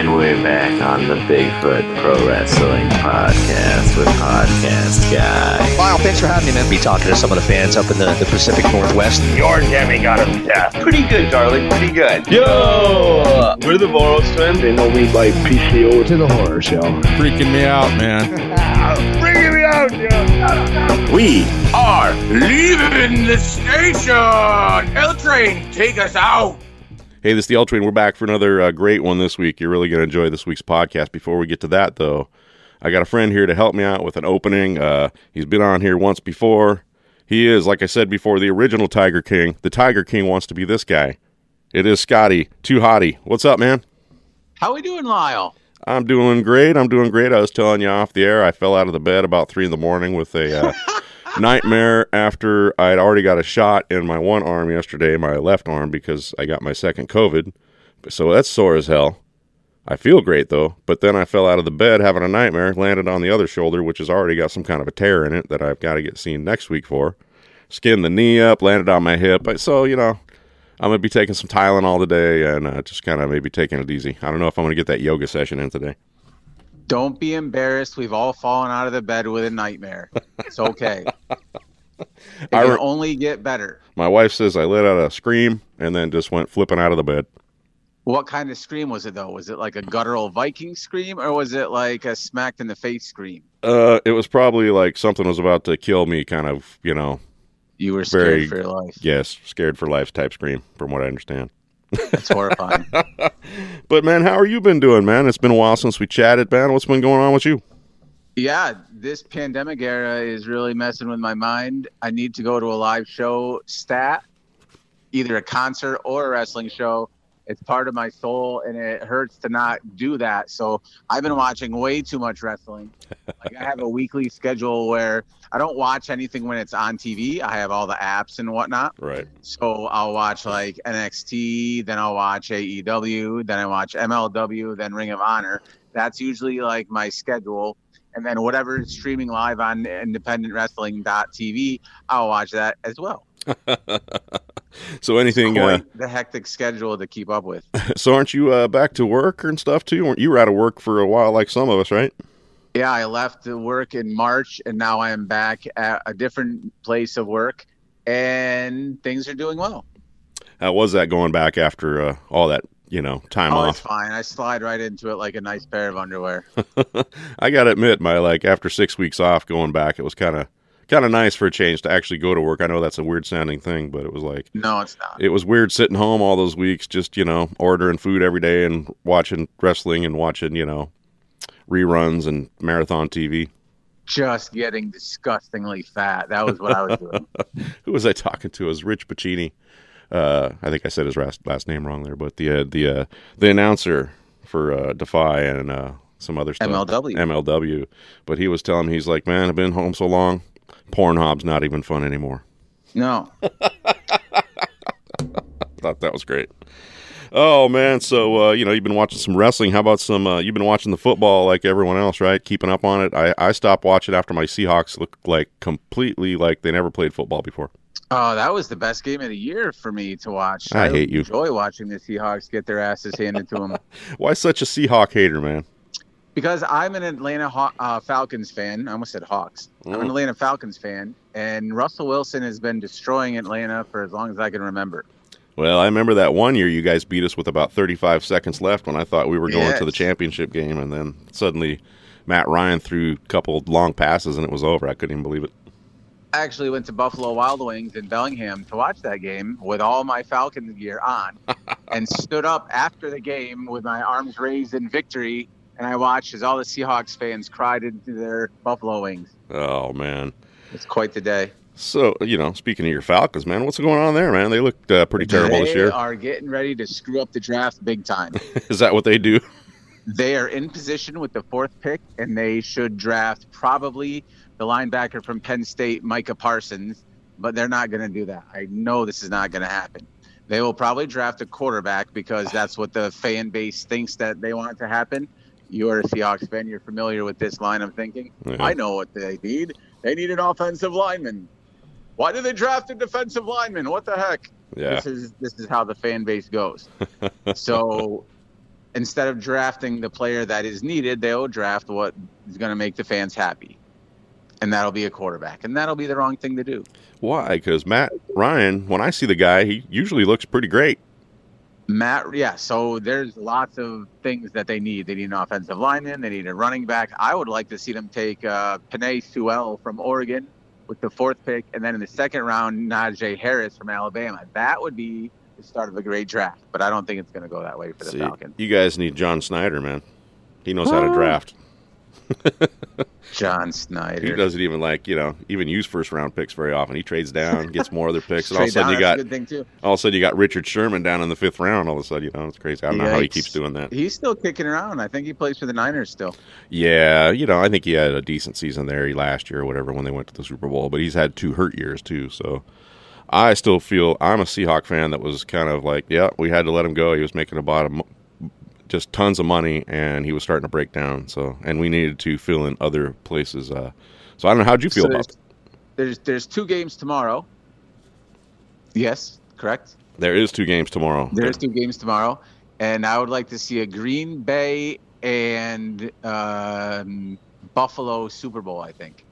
And we're back on the Bigfoot Pro Wrestling Podcast with Podcast Guy. Wow, thanks for having me, man. Be talking to some of the fans up in the Pacific Northwest. Your Jimmy got him deaf. Pretty good, darling. Pretty good. Yo! We're the Voros Twins. They know we like P.C.O. to the horror show. Freaking me out, man. Freaking me out, yo! We are leaving the station! L Train, take us out! Hey, this is the L Train. We're back for another great one this week. You're really going to enjoy this week's podcast. Before we get to that, though, I got a friend here to help me out with an opening. He's been on here once before. He is, like I said before, the original Tiger King. The Tiger King wants to be this guy. It is Scotty Too Hotty. What's up, man? How we doing, Lyle? I'm doing great. I was telling you off the air, I fell out of the bed about 3 in the morning with a nightmare after I'd already got a shot in my one arm yesterday, my left arm, because I got my second COVID. So that's sore as hell. I feel great, though. But then I fell out of the bed having a nightmare, landed on the other shoulder, which has already got some kind of a tear in it that I've got to get seen next week for. Skinned the knee up, landed on my hip. So, you know, I'm going to be taking some Tylenol today and just kind of maybe taking it easy. I don't know if I'm going to get that yoga session in today. Don't be embarrassed. We've all fallen out of the bed with a nightmare. It's okay. It can only get better. My wife says I let out a scream and then just went flipping out of the bed. What kind of scream was it, though? Was it like a guttural Viking scream, or was it like a smacked in the face scream? It was probably like something was about to kill me, kind of, you know. You were scared for your life. Yes, scared for life type scream, from what I understand. That's horrifying. But, man, how are you been doing, man? It's been a while since we chatted, man. What's been going on with you? Yeah, this pandemic era is really messing with my mind. I need to go to a live show stat, either a concert or a wrestling show. It's part of my soul, and it hurts to not do that. So I've been watching way too much wrestling. Like, I have a weekly schedule where I don't watch anything when it's on TV. I have all the apps and whatnot. Right. So I'll watch like NXT, then I'll watch AEW, then I watch MLW, then Ring of Honor. That's usually like my schedule. And then whatever is streaming live on independentwrestling.tv, I'll watch that as well. So anything the hectic schedule to keep up with. So aren't you back to work and stuff too? You were out of work for a while, like some of us, right? Yeah, I left the work in March, and now I am back at a different place of work, and things are doing well. How was that going back after all that, you know, time off? It's fine. I slide right into it like a nice pair of underwear. I gotta admit, after 6 weeks off going back, it was kind of nice for a change to actually go to work. I know that's a weird sounding thing, but it was like, no, it's not. It was weird sitting home all those weeks, just, you know, ordering food every day and watching wrestling and watching, you know, reruns and marathon TV. Just getting disgustingly fat. That was what I was doing. Who was I talking to? It was Rich Pacini. I think I said his last name wrong there, but the announcer for Defy and some other stuff. MLW. But he was telling me, he's like, man, I've been home so long. Pornhub's not even fun anymore. No. Thought that was great. Oh, man. So, you know, you've been watching some wrestling. How about some, you've been watching the football like everyone else, right? Keeping up on it. I stopped watching after my Seahawks looked like completely like they never played football before. Oh, that was the best game of the year for me to watch. I hate you. I enjoy watching the Seahawks get their asses handed to them. Why such a Seahawk hater, man? Because I'm an Atlanta Falcons fan. I almost said Hawks. I'm an Atlanta Falcons fan, and Russell Wilson has been destroying Atlanta for as long as I can remember. Well, I remember that one year you guys beat us with about 35 seconds left when I thought we were going to the championship game, and then suddenly Matt Ryan threw a couple long passes, and it was over. I couldn't even believe it. I actually went to Buffalo Wild Wings in Bellingham to watch that game with all my Falcons gear on and stood up after the game with my arms raised in victory. And I watched as all the Seahawks fans cried into their buffalo wings. Oh, man. It's quite the day. So, you know, speaking of your Falcons, man, what's going on there, man? They looked pretty terrible this year. They are getting ready to screw up the draft big time. Is that what they do? They are in position with the 4th pick, and they should draft probably the linebacker from Penn State, Micah Parsons, but they're not going to do that. I know this is not going to happen. They will probably draft a quarterback because that's what the fan base thinks that they want to happen. You're a Seahawks fan. You're familiar with this line of thinking. Yeah. I know what they need. They need an offensive lineman. Why did they draft a defensive lineman? What the heck? Yeah. This is how the fan base goes. So instead of drafting the player that is needed, they'll draft what is going to make the fans happy. And that'll be a quarterback. And that'll be the wrong thing to do. Why? Because Matt Ryan, when I see the guy, he usually looks pretty great. Yeah, so there's lots of things that they need. They need an offensive lineman. They need a running back. I would like to see them take Panay Sewell from Oregon with the 4th pick. And then in the 2nd round, Najee Harris from Alabama. That would be the start of a great draft. But I don't think it's going to go that way for the Falcons. You guys need John Snyder, man. He knows how to draft. John Snyder. He doesn't even even use first round picks very often. He trades down, gets more other picks, and all of a sudden you got Richard Sherman down in the 5th round. All of a sudden, it's crazy. I don't know how he keeps doing that. He's still kicking around. I think he plays for the Niners still. Yeah, I think he had a decent season there last year or whatever when they went to the Super Bowl. But he's had 2 hurt years too. So I still feel I'm a Seahawk fan that was kind of like, yeah, we had to let him go. He was making just tons of money, and he was starting to break down. So, and we needed to fill in other places. So I don't know, how'd you feel about it? There's 2 games tomorrow. Yes, correct. There is 2 games tomorrow. There's 2 games tomorrow, and I would like to see a Green Bay and Buffalo Super Bowl. I think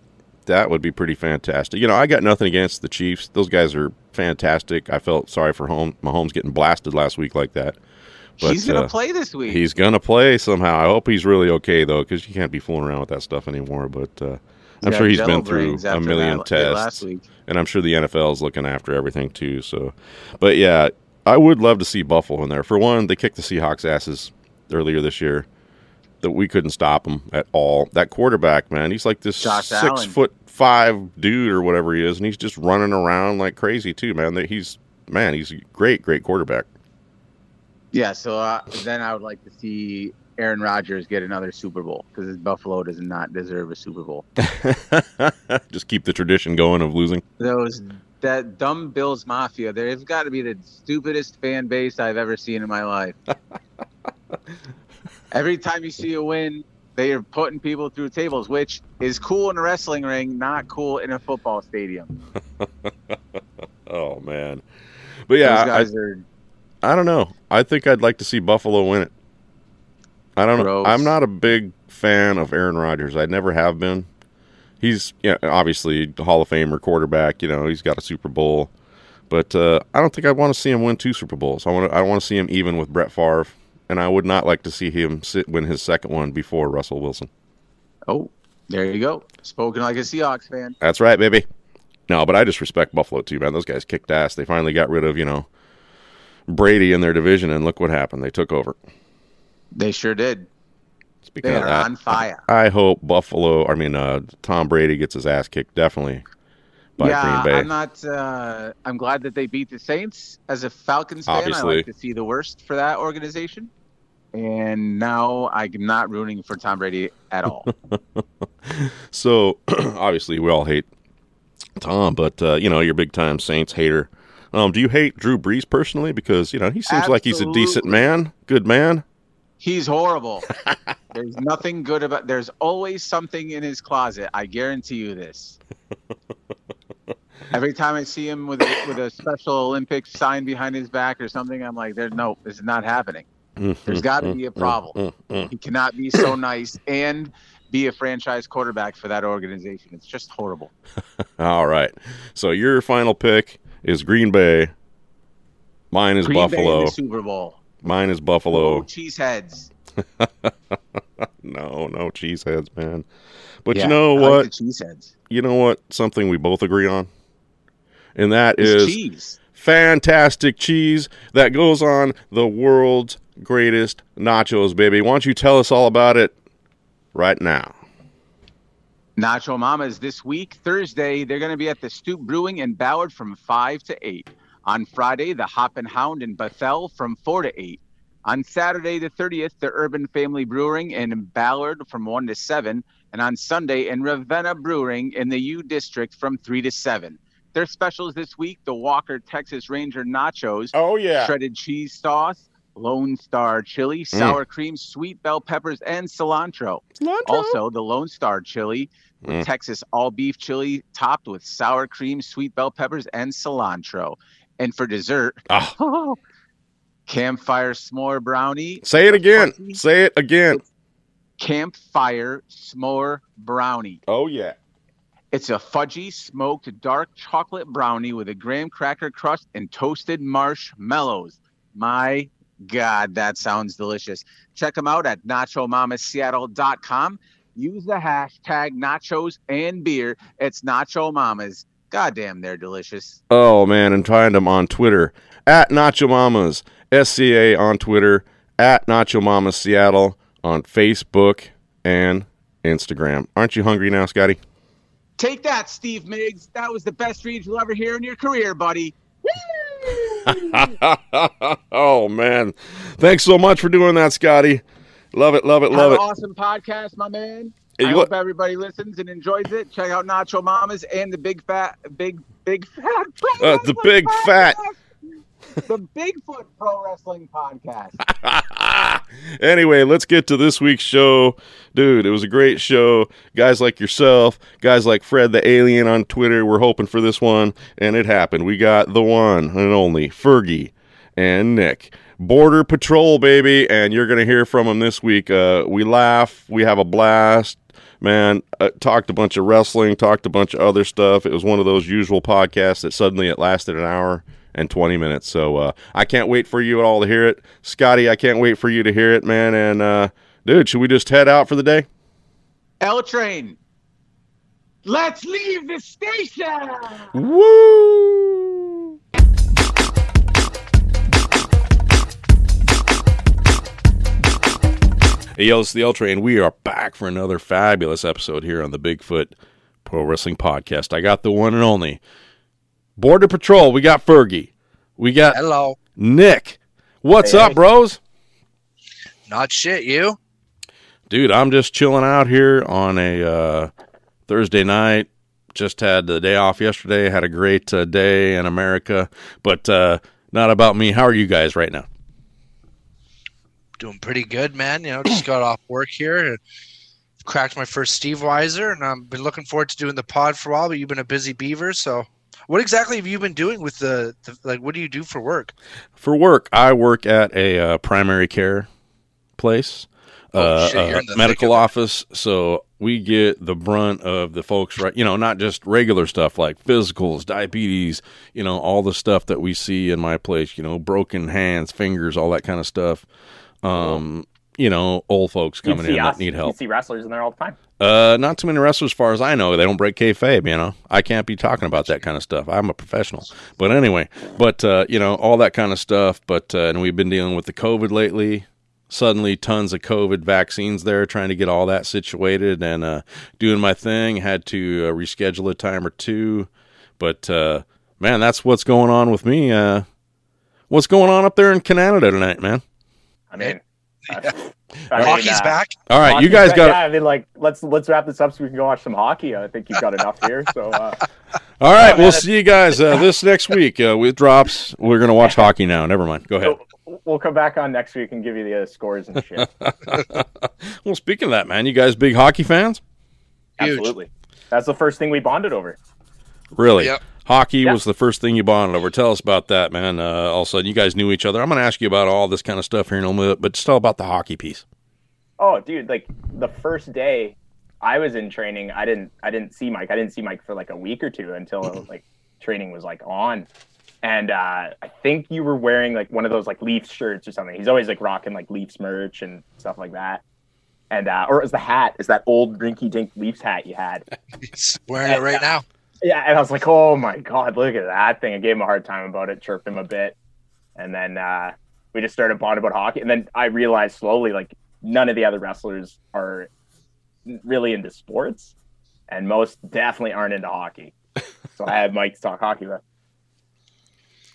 that would be pretty fantastic. I got nothing against the Chiefs; those guys are fantastic. I felt sorry for Mahomes getting blasted last week like that. But he's going to play this week. He's going to play somehow. I hope he's really okay, though, because you can't be fooling around with that stuff anymore. But I'm sure he's been through a million tests. Last week. And I'm sure the NFL is looking after everything, too. So, but, yeah, I would love to see Buffalo in there. For one, they kicked the Seahawks' asses earlier this year. That we couldn't stop him at all. That quarterback, man, he's like this Josh 6'5" dude or whatever he is, and he's just running around like crazy, too, man. He's a great, great quarterback. Yeah, so then I would like to see Aaron Rodgers get another Super Bowl because Buffalo does not deserve a Super Bowl. Just keep the tradition going of losing. That dumb Bills Mafia, they've got to be the stupidest fan base I've ever seen in my life. Every time you see a win, they are putting people through tables, which is cool in a wrestling ring, not cool in a football stadium. Oh, man. But, yeah, those guys are... I don't know. I think I'd like to see Buffalo win it. I don't know. I'm not a big fan of Aaron Rodgers. I never have been. He's obviously a Hall of Famer quarterback. He's got a Super Bowl. But I don't think I want to see him win 2 Super Bowls. I want to see him even with Brett Favre. And I would not like to see him win his 2nd one before Russell Wilson. Oh, there you go. Spoken like a Seahawks fan. That's right, baby. No, but I just respect Buffalo too, man. Those guys kicked ass. They finally got rid of, Brady in their division, and look what happened. They took over. They sure did. Speaking of that, on fire. I hope Tom Brady gets his ass kicked definitely by Green Bay. I'm glad that they beat the Saints. As a Falcons fan, obviously. I like to see the worst for that organization. And now I'm not rooting for Tom Brady at all. So, obviously, we all hate Tom, but, you're a big-time Saints hater. Do you hate Drew Brees personally? Because, he seems like he's a decent man, good man. He's horrible. There's nothing good about... There's always something in his closet. I guarantee you this. Every time I see him with a Special Olympics sign behind his back or something, I'm like, this is not happening. There's got to be a problem. He cannot be so nice and be a franchise quarterback for that organization. It's just horrible. All right. So your final pick... is Green Bay. Mine is Green Buffalo. Bay in the Super Bowl. Mine is Buffalo. No cheeseheads. No cheeseheads, man. But you know what? I like the cheeseheads. You know what? Something we both agree on, and that is cheese. Fantastic cheese that goes on the world's greatest nachos, baby. Why don't you tell us all about it right now? Nacho Mamas this week, Thursday, they're going to be at the Stoop Brewing in Ballard from 5 to 8. On Friday, the Hop and Hound in Bethel from 4 to 8. On Saturday the 30th, the Urban Family Brewing in Ballard from 1 to 7. And on Sunday, in Ravenna Brewing in the U District from 3 to 7. Their specials this week, the Walker Texas Ranger Nachos, shredded cheese sauce, Lone Star Chili, sour cream, sweet bell peppers, and cilantro. Also, the Lone Star Chili, Texas all-beef chili topped with sour cream, sweet bell peppers, and cilantro. And for dessert, Campfire S'more Brownie. Say it again. Say it again. Campfire S'more Brownie. Oh, yeah. It's a fudgy, smoked, dark chocolate brownie with a graham cracker crust and toasted marshmallows. My God, that sounds delicious. Check them out at NachoMamasSeattle.com. Use the hashtag nachos and beer. It's Nacho Mamas. Goddamn, they're delicious. Oh, man, and find them on Twitter, at Nacho Mamas, SCA on Twitter, at Nacho Mamas Seattle on Facebook and Instagram. Aren't you hungry now, Scotty? Take that, Steve Miggs. That was the best read you'll ever hear in your career, buddy. Oh, man. Thanks so much for doing that, Scotty. Love it, love it, love it. Awesome podcast, my man. Hey, I hope everybody listens and enjoys it. Check out Nacho Mamas and the Bigfoot Pro Wrestling Podcast. Anyway, let's get to this week's show. Dude, it was a great show. Guys like yourself, guys like Fred the Alien on Twitter were hoping for this one, and it happened. We got the one and only Fergie and Nick. Border Patrol, baby, and you're going to hear from them this week. We laugh. We have a blast. Man, talked a bunch of wrestling, talked a bunch of other stuff. It was one of those usual podcasts that suddenly it lasted an hour and 20 minutes. So I can't wait for you all to hear it. Scotty, I can't wait for you to hear it, man. And, dude, should we just head out for the day? L Train, let's leave the station. Woo! Hey, yo, it's the L Train. We are back for another fabulous episode here on the Bigfoot Pro Wrestling Podcast. I got the one and only Border Patrol. We got Fergie. We got Hello. Nick. What's up, bros? Not shit, you? Dude, I'm just chilling out here on a Thursday night. Just had the day off yesterday. Had a great day in America. But not about me. How are you guys right now? Doing pretty good, man. You know, just got off work here and cracked my first Steve Weiser, and I've been looking forward to doing the pod for a while, but you've been a busy beaver, so what exactly have you been doing with like, what do you do for work? For work, I work at a primary care place, medical office. So we get the brunt of the folks, right? You know, not just regular stuff like physicals, diabetes, you know, all the stuff that we see in my place, you know, broken hands, fingers, all that kind of stuff. You know, old folks coming in that need help. You see wrestlers in there all the time. Not too many wrestlers, as far as I know. They don't break kayfabe, you know. I can't be talking about that kind of stuff. I'm a professional. But anyway, you know, all that kind of stuff. But and we've been dealing with the COVID lately. Suddenly, tons of COVID vaccines there, trying to get all that situated and doing my thing. Had to reschedule a time or two. But, man, that's what's going on with me. What's going on up there in Canada tonight, man? I mean... Hockey's back. All right, you guys got. Yeah, I mean, like, let's wrap this up so we can go watch some hockey. I think you've got enough here. So, all right, we'll see you guys this next week. With drops, we're gonna watch hockey now. Never mind. Go ahead. We'll come back on next week and give you the scores and shit. Well, speaking of that, man, you guys big hockey fans? Huge. Absolutely. That's the first thing we bonded over. Really? Yep. Hockey was the first thing you bonded over. Tell us about that, man. All of a sudden, you guys knew each other. I'm going to ask you about all this kind of stuff here in a little bit, but just tell about the hockey piece. Oh, dude, like the first day I was in training, I didn't see Mike. I didn't see Mike for like a week or two until like training was like on. And I think you were wearing like one of those like Leafs shirts or something. He's always like rocking like Leafs merch and stuff like that. And or it was the hat. It's that old rinky-dink Leafs hat you had. He's wearing it right now. Yeah, and I was like, oh, my God, look at that thing. I gave him a hard time about it, chirped him a bit. And then we just started bonding about hockey. And then I realized slowly, like, none of the other wrestlers are really into sports. And most definitely aren't into hockey. So I had Mike talk hockey with.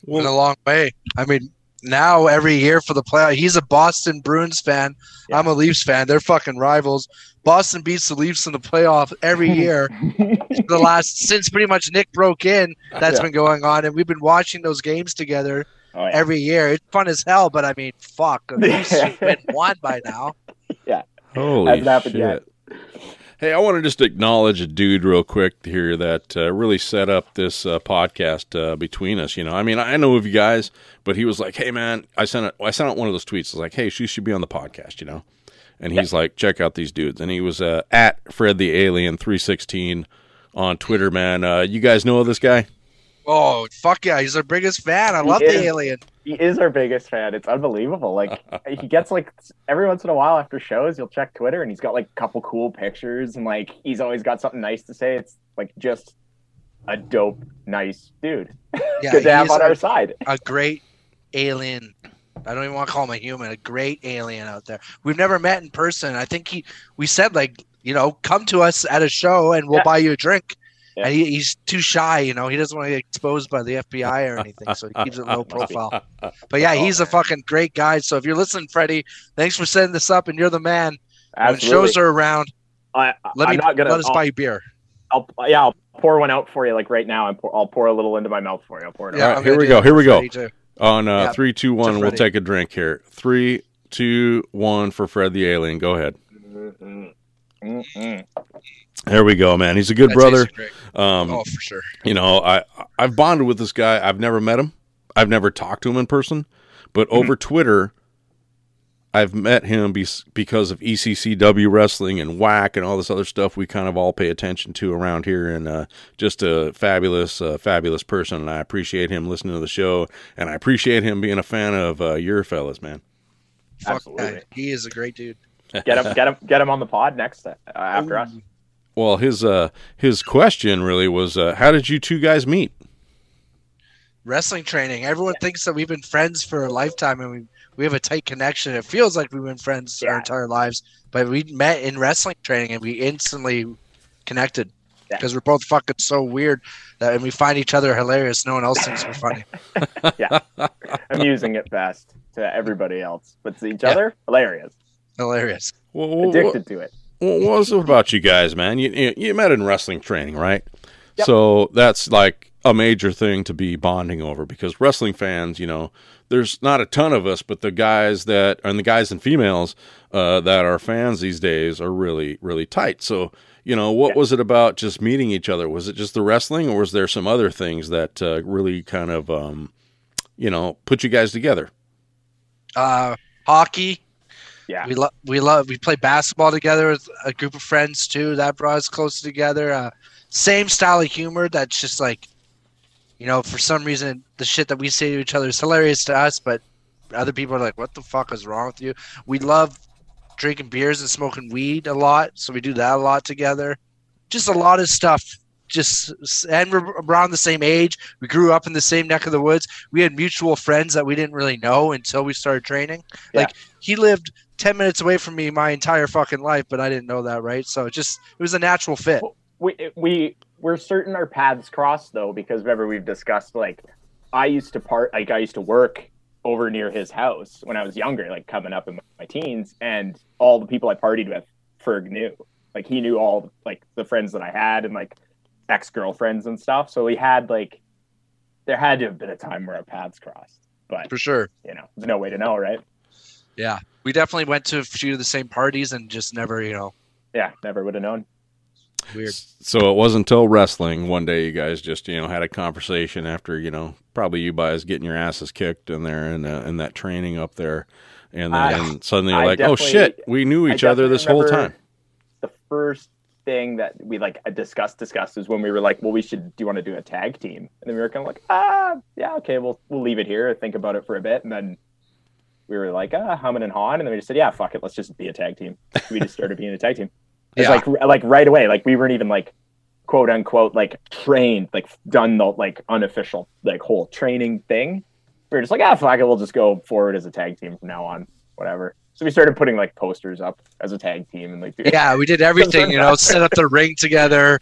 Went a long way. I mean, now every year for the playoff, he's a Boston Bruins fan. Yeah. I'm a Leafs fan. They're fucking rivals. Boston beats the Leafs in the playoffs every year since pretty much Nick broke in. That's been going on, and we've been watching those games together every year. It's fun as hell, but I mean, fuck, the Leafs have been won by now. Yeah, holy shit. Yet. Hey, I want to just acknowledge a dude real quick here that really set up this podcast between us. You know, I mean, I know of you guys, but he was like, "Hey, man," I sent out one of those tweets. I was like, "Hey, she should be on the podcast," you know. And he's like, "Check out these dudes." And he was at Fred the Alien 316 on Twitter. Man, you guys know this guy? Oh, fuck yeah! He's our biggest fan. I love the Alien. He is our biggest fan. It's unbelievable. Like, he gets, like, every once in a while after shows, you'll check Twitter, and he's got, like, a couple cool pictures, and, like, he's always got something nice to say. It's, like, just a dope, nice dude. Yeah, good to have on our side. A great alien. I don't even want to call him a human. A great alien out there. We've never met in person. I think we said, like, you know, come to us at a show, and we'll buy you a drink. Yeah. And he's too shy, you know. He doesn't want to get exposed by the FBI or anything, so he keeps it low profile. But, yeah, he's a fucking great guy. So if you're listening, Freddie, thanks for setting this up, and you're the man. Absolutely. When shows are around, let us buy you beer. I'll pour one out for you, like, right now. I'll pour a little into my mouth for you. I'll pour it out. All right, here we go. On 3, 2, 1, we'll take a drink here. 3, 2, 1 for Fred the Alien. Go ahead. There we go, man. He's a good brother. Oh, for sure. You know, I've bonded with this guy. I've never met him. I've never talked to him in person, but over Twitter, I've met him because of ECCW wrestling and WAC and all this other stuff we kind of all pay attention to around here. And just a fabulous person. And I appreciate him listening to the show, and I appreciate him being a fan of your fellas, man. Absolutely, he is a great dude. Get him on the pod next after us. Well, his question really was, how did you two guys meet? Wrestling training. Everyone thinks that we've been friends for a lifetime, and we have a tight connection. It feels like we've been friends our entire lives, but we met in wrestling training, and we instantly connected because we're both fucking so weird, and we find each other hilarious. No one else thinks we're funny. Yeah, I'm using it best to everybody else, but to each other, hilarious. Well, addicted to it. Well, what was it about you guys, man? You met in wrestling training, right? Yep. So that's like a major thing to be bonding over, because wrestling fans, you know, there's not a ton of us, but the guys and females that are fans these days are really, really tight. So, you know, what was it about just meeting each other? Was it just the wrestling, or was there some other things that really kind of, you know, put you guys together? Hockey. Yeah, we play basketball together with a group of friends too. That brought us closer together. Same style of humor. That's just like, you know, for some reason the shit that we say to each other is hilarious to us, but other people are like, "What the fuck is wrong with you?" We love drinking beers and smoking weed a lot, so we do that a lot together. Just a lot of stuff. And we're around the same age. We grew up in the same neck of the woods. We had mutual friends that we didn't really know until we started training. Yeah. Like, he lived 10 minutes away from me my entire fucking life, but I didn't know that, right? So it was a natural fit. We're certain our paths crossed, though, because remember, we've discussed, like, I used to work over near his house when I was younger, like, coming up in my teens, and all the people I partied with, Ferg knew. Like, he knew all, like, the friends that I had, and, like, ex-girlfriends and stuff, so we had, like, there had to have been a time where our paths crossed, but for sure, you know, there's no way to know, right? Yeah, we definitely went to a few of the same parties and just never, you know, never would have known. Weird. So it wasn't until wrestling one day you guys just, you know, had a conversation after, you know, probably you guys getting your asses kicked in there and in that training up there, and then suddenly you're like, oh shit, we knew each other this whole time. The first thing that we, like, discussed is when we were like, well, do you want to do a tag team? And then we were kind of like, yeah, okay, we'll leave it here, think about it for a bit. And then we were like, humming and hawing, and then we just said, yeah, fuck it, let's just be a tag team. We just started being a tag team. It's like right away, like, we weren't even, like, quote unquote, like, trained, like, done the, like, unofficial, like, whole training thing. We were just like, fuck it, we'll just go forward as a tag team from now on, whatever. So we started putting, like, posters up as a tag team, and, like, we did everything, you know, set up the ring together,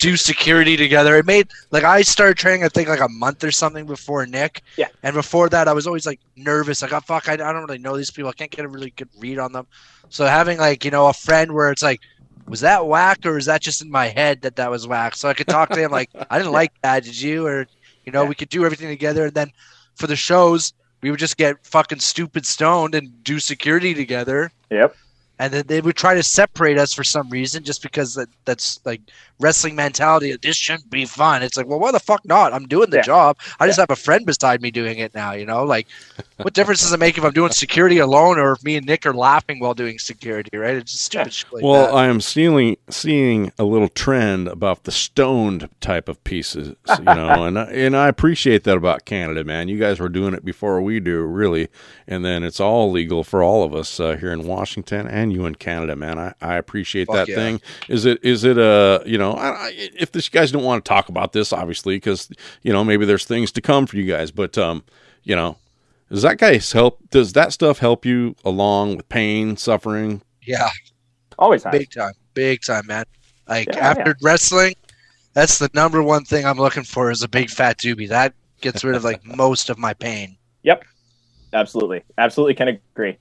do security together. It made, like, I started training, I think, like, a month or something before Nick. Yeah. And before that, I was always, like, nervous. Like, oh, fuck, I don't really know these people. I can't get a really good read on them. So having, like, you know, a friend where it's like, was that whack, or is that just in my head that was whack? So I could talk to him, like, I didn't like that, did you? Or, you know, we could do everything together. And then for the shows, we would just get fucking stupid stoned and do security together. Yep. And then they would try to separate us for some reason, just because that's like wrestling mentality. This shouldn't be fun. It's like, well, why the fuck not? I'm doing the job. I just have a friend beside me doing it now, you know? Like, what difference does it make if I'm doing security alone or if me and Nick are laughing while doing security, right? It's just stupid shit like that. Well, I am seeing a little trend about the stoned type of pieces, you know, and I appreciate that about Canada, man. You guys were doing it before we do, really. And then it's all legal for all of us here in Washington and you in Canada, man. I appreciate that thing. Is it a, you know, if this, you guys don't want to talk about this, obviously, because, you know, maybe there's things to come for you guys, but, you know, does that stuff help you along with pain, suffering? Yeah. Always. Big time, man. Like after wrestling, that's the number one thing I'm looking for is a big fat doobie. That gets rid of like most of my pain. Yep. Absolutely. Absolutely. Can agree.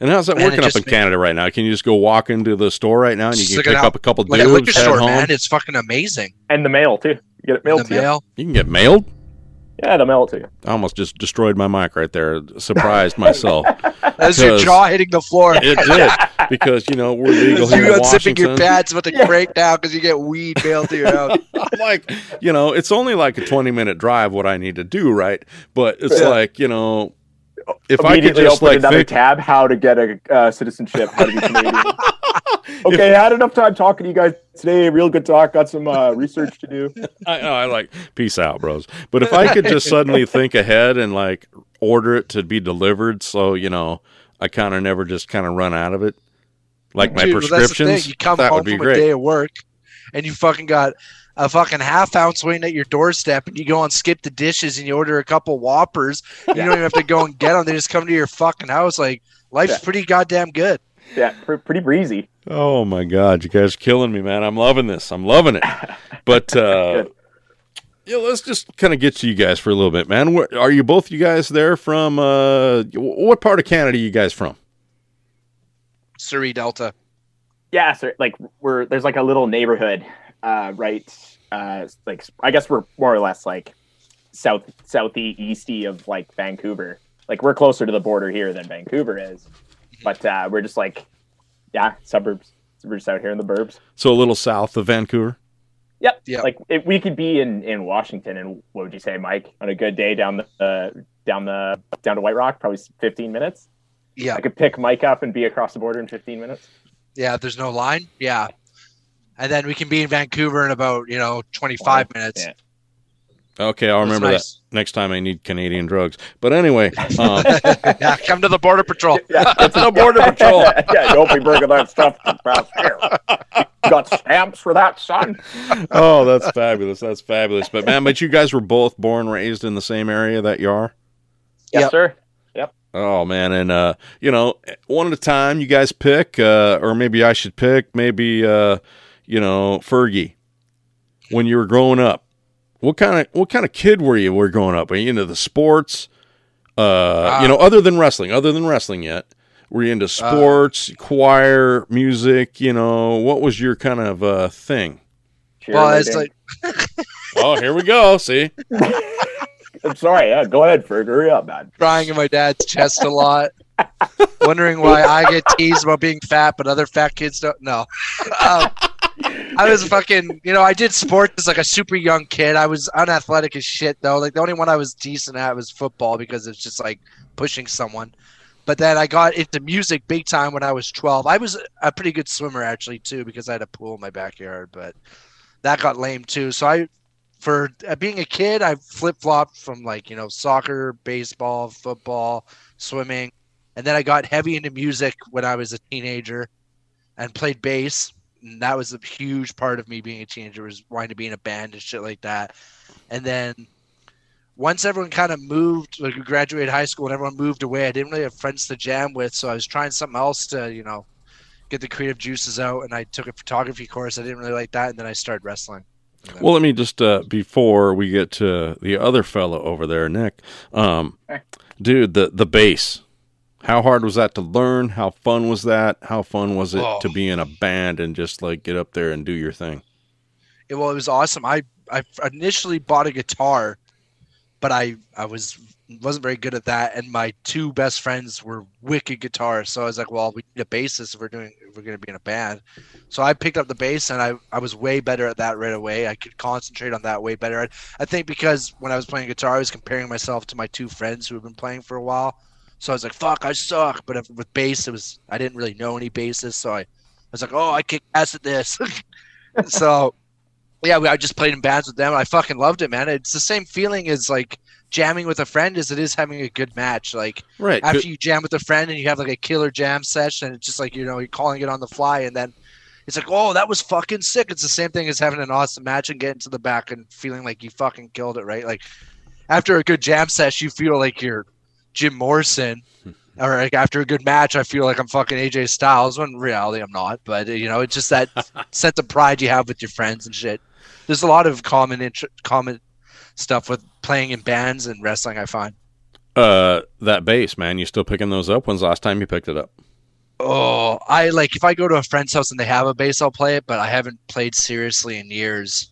And how's that working up in Canada right now? Can you just go walk into the store right now and you can pick up a couple dudes at home? Like a liquor store, man. It's fucking amazing. And the mail, too. You get it mailed to you. You can get mailed? Yeah, they'll mail it to you. I almost just destroyed my mic right there. Surprised myself. That's your jaw hitting the floor. It did. Because, you know, we're legal here in Washington. You're sipping your pads about to break down because you get weed mailed to your house. Like, you know, it's only like a 20-minute drive what I need to do, right? But it's like, you know, if I could just open like another tab, how to get a citizenship, how to be Canadian. Okay, I had enough time talking to you guys today. Real good talk. Got some research to do. I know. I like peace out, bros. But if I could just suddenly think ahead and like order it to be delivered, so you know, I kind of never just kind of run out of it. Like my prescriptions, that's the thing. You come home from a day of work, and you fucking got a fucking half-ounce waiting at your doorstep, and you go and skip the dishes, and you order a couple Whoppers. You don't even have to go and get them. They just come to your fucking house. Like, life's pretty goddamn good. Yeah, pretty breezy. Oh, my God. You guys are killing me, man. I'm loving this. I'm loving it. But, yeah, let's just kind of get to you guys for a little bit, man. Are you both you guys there from what part of Canada are you guys from? Surrey Delta. Yeah, sir. Like, there's like a little neighborhood. Like I guess we're more or less like southeasty of like Vancouver. Like we're closer to the border here than Vancouver is, but we're just like suburbs. We're just out here in the burbs. So a little south of Vancouver. Yep. Like if we could be in Washington, and what would you say, Mike? On a good day, down to White Rock, probably 15 minutes. Yeah, I could pick Mike up and be across the border in 15 minutes. Yeah, there's no line. Yeah. And then we can be in Vancouver in about, you know, 25 minutes. Yeah. Okay, I'll remember that next time I need Canadian drugs. But anyway. Come to the Border Patrol. Yeah, it's the Border Patrol. Yeah, don't be bringing that stuff across here. Got stamps for that, son. Oh, that's fabulous. That's fabulous. But, man, you guys were both born, raised in the same area that you are? Yes, sir. Oh, man, and, you know, one at a time you guys pick, or maybe I should pick, maybe, you know, Fergie, when you were growing up, what kind of kid were you? Were growing up? Were you into the sports? You know, other than wrestling yet, were you into sports, choir, music? You know, what was your kind of thing? Well, it's like, oh, here we go. See, I'm sorry. Yeah, go ahead, Fergie. Hurry up, man. Crying in my dad's chest a lot. Wondering why I get teased about being fat, but other fat kids don't. No. I was fucking, you know, I did sports as like a super young kid. I was unathletic as shit though. Like the only one I was decent at was football because it's just like pushing someone. But then I got into music big time when I was 12. I was a pretty good swimmer actually too because I had a pool in my backyard, but that got lame too. So for being a kid, I flip-flopped from like, you know, soccer, baseball, football, swimming. And then I got heavy into music when I was a teenager and played bass. And that was a huge part of me being a teenager, was wanting to be in a band and shit like that. And then once everyone kind of moved, like we graduated high school and everyone moved away, I didn't really have friends to jam with. So I was trying something else to, you know, get the creative juices out. And I took a photography course. I didn't really like that. And then I started wrestling. Well, let me just, before we get to the other fellow over there, Nick, dude, the bass. How hard was that to learn? How fun was that? How fun was it to be in a band and just like get up there and do your thing? Well, it was awesome. I initially bought a guitar, but I wasn't very good at that. And my two best friends were wicked guitarists. So I was like, well, we need a bassist if we're going to be in a band. So I picked up the bass and I was way better at that right away. I could concentrate on that way better. I think because when I was playing guitar, I was comparing myself to my two friends who have been playing for a while. So I was like, fuck, I suck. But with bass, I didn't really know any bassists. So I was like, oh, I kick ass at this. So yeah, I just played in bands with them. And I fucking loved it, man. It's the same feeling as like jamming with a friend as it is having a good match. Like right, after you jam with a friend and you have like a killer jam session, it's just like, you know, you're calling it on the fly. And then it's like, oh, that was fucking sick. It's the same thing as having an awesome match and getting to the back and feeling like you fucking killed it, right? Like after a good jam session, you feel like you're Jim Morrison. Or like after a good match, I feel like I'm fucking AJ Styles, when in reality I'm not. But, you know, it's just that sense of pride you have with your friends and shit. There's a lot of common stuff with playing in bands and wrestling, I find. That bass, man, you still picking those up? When's the last time you picked it up? Oh, if I go to a friend's house and they have a bass, I'll play it, but I haven't played seriously in years.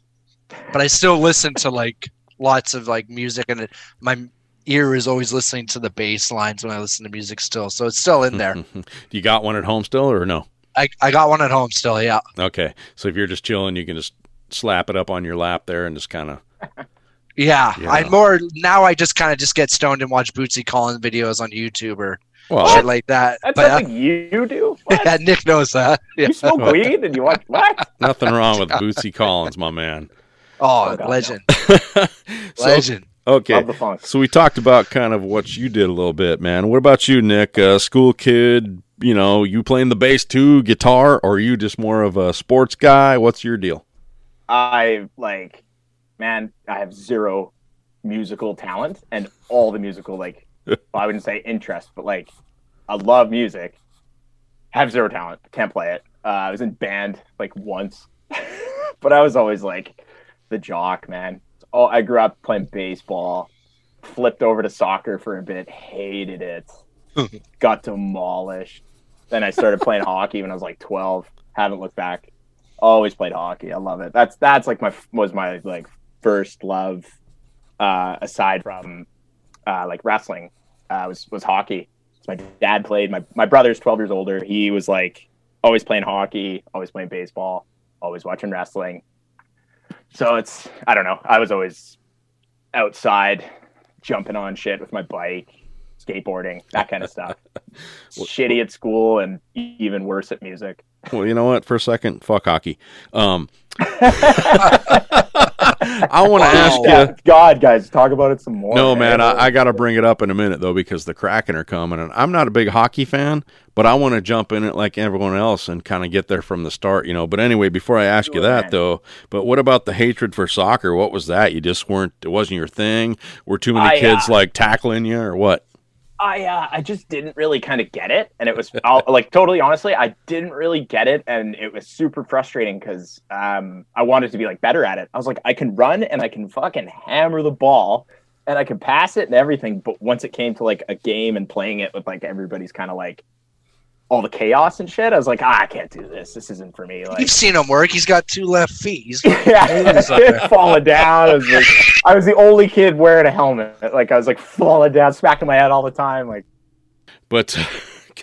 But I still listen to, like, lots of, like, music, and my ear is always listening to the bass lines when I listen to music still, so it's still in there. You got one at home still, or no? I got one at home still, yeah. Okay, so if you're just chilling, you can just slap it up on your lap there and just kind of... Yeah, you know. I just kind of just get stoned and watch Bootsy Collins videos on YouTube or shit like that. That's something you do? Yeah, Nick knows that. Yeah. You smoke weed and you watch what? Nothing wrong with Bootsy Collins, my man. Oh God, legend. No. Legend. Okay, so we talked about kind of what you did a little bit, man. What about you, Nick? School kid, you know, you playing the bass too, guitar, or are you just more of a sports guy? What's your deal? I have zero musical talent and all the musical, like, well, I wouldn't say interest, but, like, I love music. Have zero talent. Can't play it. I was in band, like, once. But I was always, like, the jock, man. Oh, I grew up playing baseball, flipped over to soccer for a bit, hated it, got demolished. Then I started playing hockey when I was like 12. Haven't looked back. Always played hockey. I love it. That's like my like first love. Aside from like wrestling, was hockey. So my dad played. My brother's 12 years older. He was like always playing hockey, always playing baseball, always watching wrestling. So it's, I don't know, I was always outside jumping on shit with my bike, skateboarding, that kind of stuff. Shitty at school and even worse at music. Well, you know what? For a second, fuck hockey. I want to ask you. Yeah, God, guys, talk about it some more. No, man, I got to bring it up in a minute, though, because the Kraken are coming. And I'm not a big hockey fan, but I want to jump in it like everyone else and kind of get there from the start, you know. But anyway, before I ask you that, though, but what about the hatred for soccer? What was that? You just weren't, it wasn't your thing? Were too many kids, like, tackling you or what? I just didn't really kind of get it. And it was, totally honestly, I didn't really get it. And it was super frustrating because I wanted to be, like, better at it. I was like, I can run and I can fucking hammer the ball and I can pass it and everything. But once it came to, like, a game and playing it with, like, everybody's kind of, like, all the chaos and shit, I was like, I can't do this. This isn't for me. Like, you've seen him work. He's got two left feet. He's falling down. I was the only kid wearing a helmet. Like, I was like falling down, smacking my head all the time. Like, but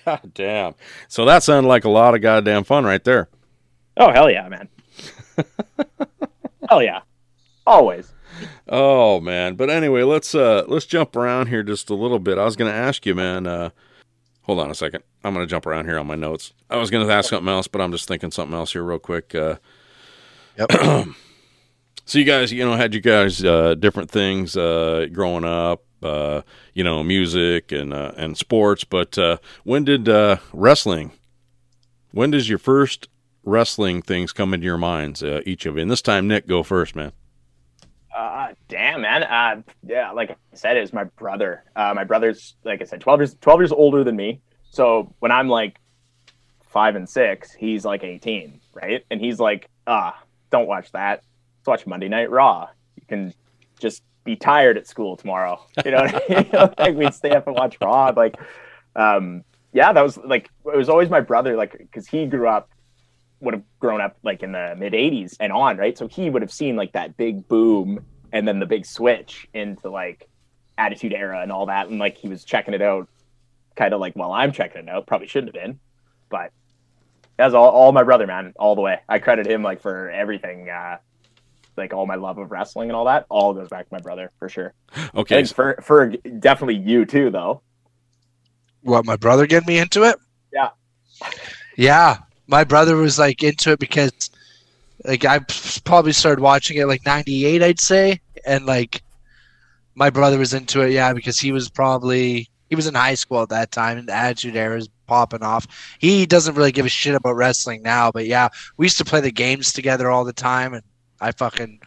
goddamn. So that sounded like a lot of goddamn fun right there. Oh, hell yeah, man. Hell yeah. Always. Oh man. But anyway, let's jump around here just a little bit. I was going to ask you, man, hold on a second. I'm going to jump around here on my notes. I was going to ask something else, but I'm just thinking something else here real quick. Yep. So you guys, you know, had you guys different things growing up, you know, music and sports. But when did wrestling, when does your first wrestling things come into your minds, each of you? And this time, Nick, go first, man. Damn, man. Yeah, like I said, it was my brother. My brother's, like I said, 12 years older than me. So when I'm like 5 and 6, he's like 18, right? And he's like, don't watch that. Let's watch Monday Night Raw. You can just be tired at school tomorrow. You know what I mean? Like, we'd stay up and watch Raw. Like, yeah, that was like, it was always my brother, like, because he would have grown up like in the mid 80s and on, right? So he would have seen like that big boom and then the big switch into like Attitude Era and all that, and like he was checking it out kind of like while I'm checking it out. Probably shouldn't have been, but that was all my brother, man, all the way. I credit him like for everything, like all my love of wrestling and all that, all goes back to my brother for sure. Okay, and for definitely you too though. What, my brother getting me into it? Yeah. Yeah, my brother was like into it because like I probably started watching it like 98, I'd say, and like my brother was into it, yeah, because he was in high school at that time, and the Attitude Era is popping off. He doesn't really give a shit about wrestling now, but yeah, we used to play the games together all the time, and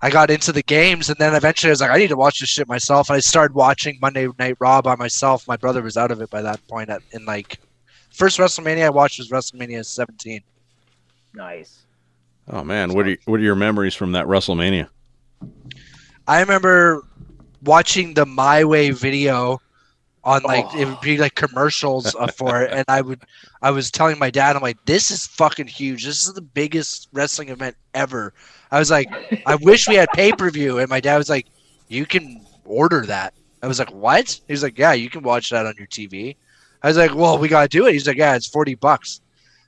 I got into the games, and then eventually I was like, I need to watch this shit myself. And I started watching Monday Night Raw by myself. My brother was out of it by that point. In like, first WrestleMania I watched was WrestleMania 17. Nice. Oh man, what are your memories from that WrestleMania? I remember watching the My Way video on like it would be like commercials for it, and I was telling my dad, I'm like, this is fucking huge. This is the biggest wrestling event ever. I was like, I wish we had pay-per-view, and my dad was like, you can order that. I was like, what? He was like, yeah, you can watch that on your TV. I was like, well, we gotta do it. He's like, yeah, it's $40.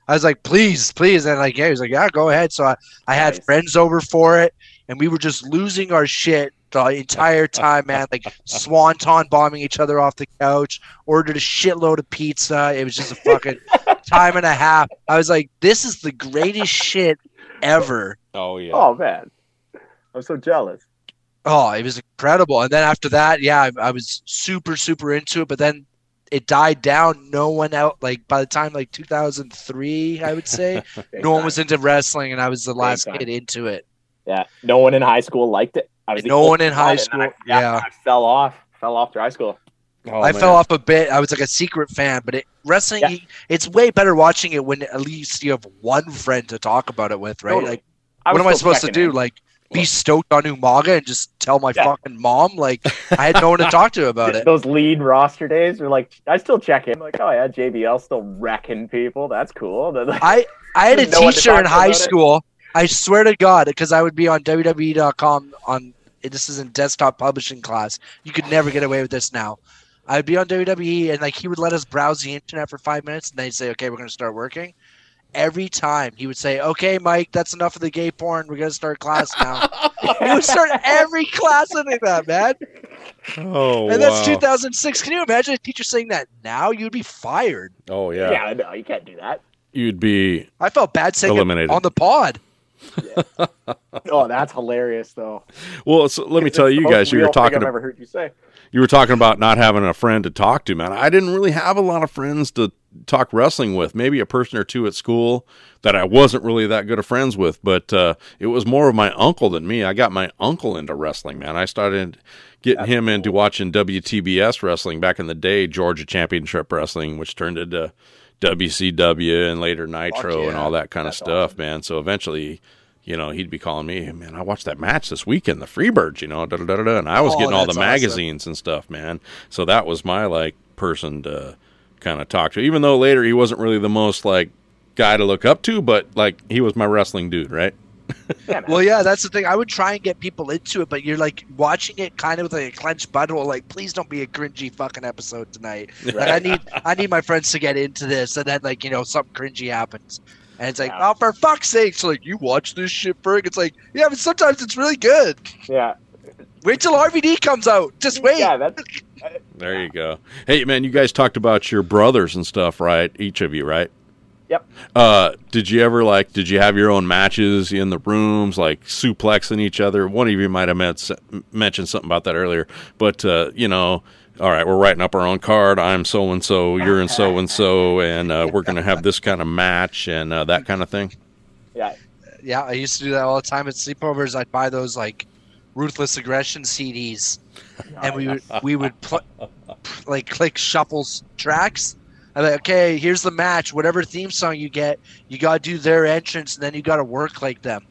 I was like, please, please. And like, yeah, he was like, yeah, go ahead. So I had friends over for it, and we were just losing our shit the entire time, man. Like swanton bombing each other off the couch, ordered a shitload of pizza. It was just a fucking time and a half. I was like, this is the greatest shit ever. Oh yeah. Oh man, I'm so jealous. Oh, it was incredible. And then after that, yeah, I was super, super into it. But then it died down. No one out. Like by the time like 2003, I would say, no one was into wrestling, and I was the last kid into it. Yeah, no one in high school liked it. No one in high school. I fell off through high school. Oh, I fell off a bit. I was like a secret fan, but wrestling, yeah. It's way better watching it when at least you have one friend to talk about it with, right? Totally. Like, what am I supposed to do? Like, be stoked on Umaga and just tell my fucking mom? Like, I had no one to talk to about it. Those lead roster days were like, I still check in. Like, oh yeah, JBL still wrecking people. That's cool. Like, I had a teacher in high school. I swear to God, because I would be on WWE.com on this is in desktop publishing class. You could never get away with this now. I'd be on WWE, and like he would let us browse the internet for 5 minutes, and they'd say, okay, we're going to start working. Every time he would say, okay, Mike, that's enough of the gay porn. We're going to start class now. He would start every class like that, man. Oh, and that's 2006. Can you imagine a teacher saying that now? You'd be fired. Oh, yeah. Yeah, no, you can't do that. You'd be I felt bad saying eliminated. It on the pod. Yeah. Oh, that's hilarious, though. Well, so let me tell you guys, you were talking about not having a friend to talk to, man. I didn't really have a lot of friends to talk wrestling with. Maybe a person or two at school that I wasn't really that good of friends with, but it was more of my uncle than me. I got my uncle into wrestling, man. I started getting him into watching WTBS wrestling back in the day, Georgia Championship Wrestling, which turned into WCW and later Nitro and all that kind of stuff, awesome, man. So eventually, you know, he'd be calling me, man, I watched that match this weekend, the Freebirds, you know, and I was getting all the magazines and stuff, man. So that was my, like, person to kind of talk to, even though later he wasn't really the most, like, guy to look up to, but, like, he was my wrestling dude, right? Yeah, well, yeah, that's the thing. I would try and get people into it, but you're like watching it kind of with like a clenched butthole, like, please don't be a cringy fucking episode tonight. Right. Like, I need my friends to get into this, and then like, you know, something cringy happens, and it's like, oh, for fuck's sake! So like, you watch this shit, Berg? It's like, yeah, but sometimes it's really good. Yeah. Wait till RVD comes out. Just wait. Yeah, that's there you go. Hey, man, you guys talked about your brothers and stuff, right? Each of you, right? Yep. Did you have your own matches in the rooms, like suplexing each other? One of you might have mentioned something about that earlier, but you know, all right, we're writing up our own card. I'm so and so, you're in so and so, and we're gonna have this kind of match and that kind of thing. Yeah, yeah. I used to do that all the time at sleepovers. I'd buy those like Ruthless Aggression CDs, and we would like click shuffles tracks. I'm like, okay, here's the match. Whatever theme song you get, you got to do their entrance, and then you got to work like them.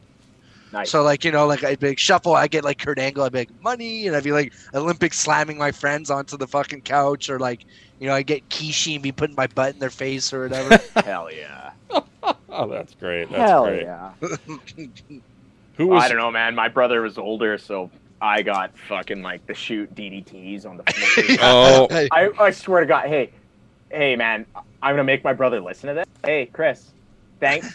Nice. So, like, you know, like, I'd be like, shuffle. I'd get, like, Kurt Angle. I'd be like, money. And I'd be, like, Olympic slamming my friends onto the fucking couch. Or, like, you know, I'd get Kishi and be putting my butt in their face or whatever. Hell, yeah. Oh, that's great. That's great. Hell, yeah. Who was... I don't know, man. My brother was older, so I got fucking like the shoot DDTs on the floor. Oh, I swear to God. Hey man, I'm gonna make my brother listen to this. Hey, Chris, thanks.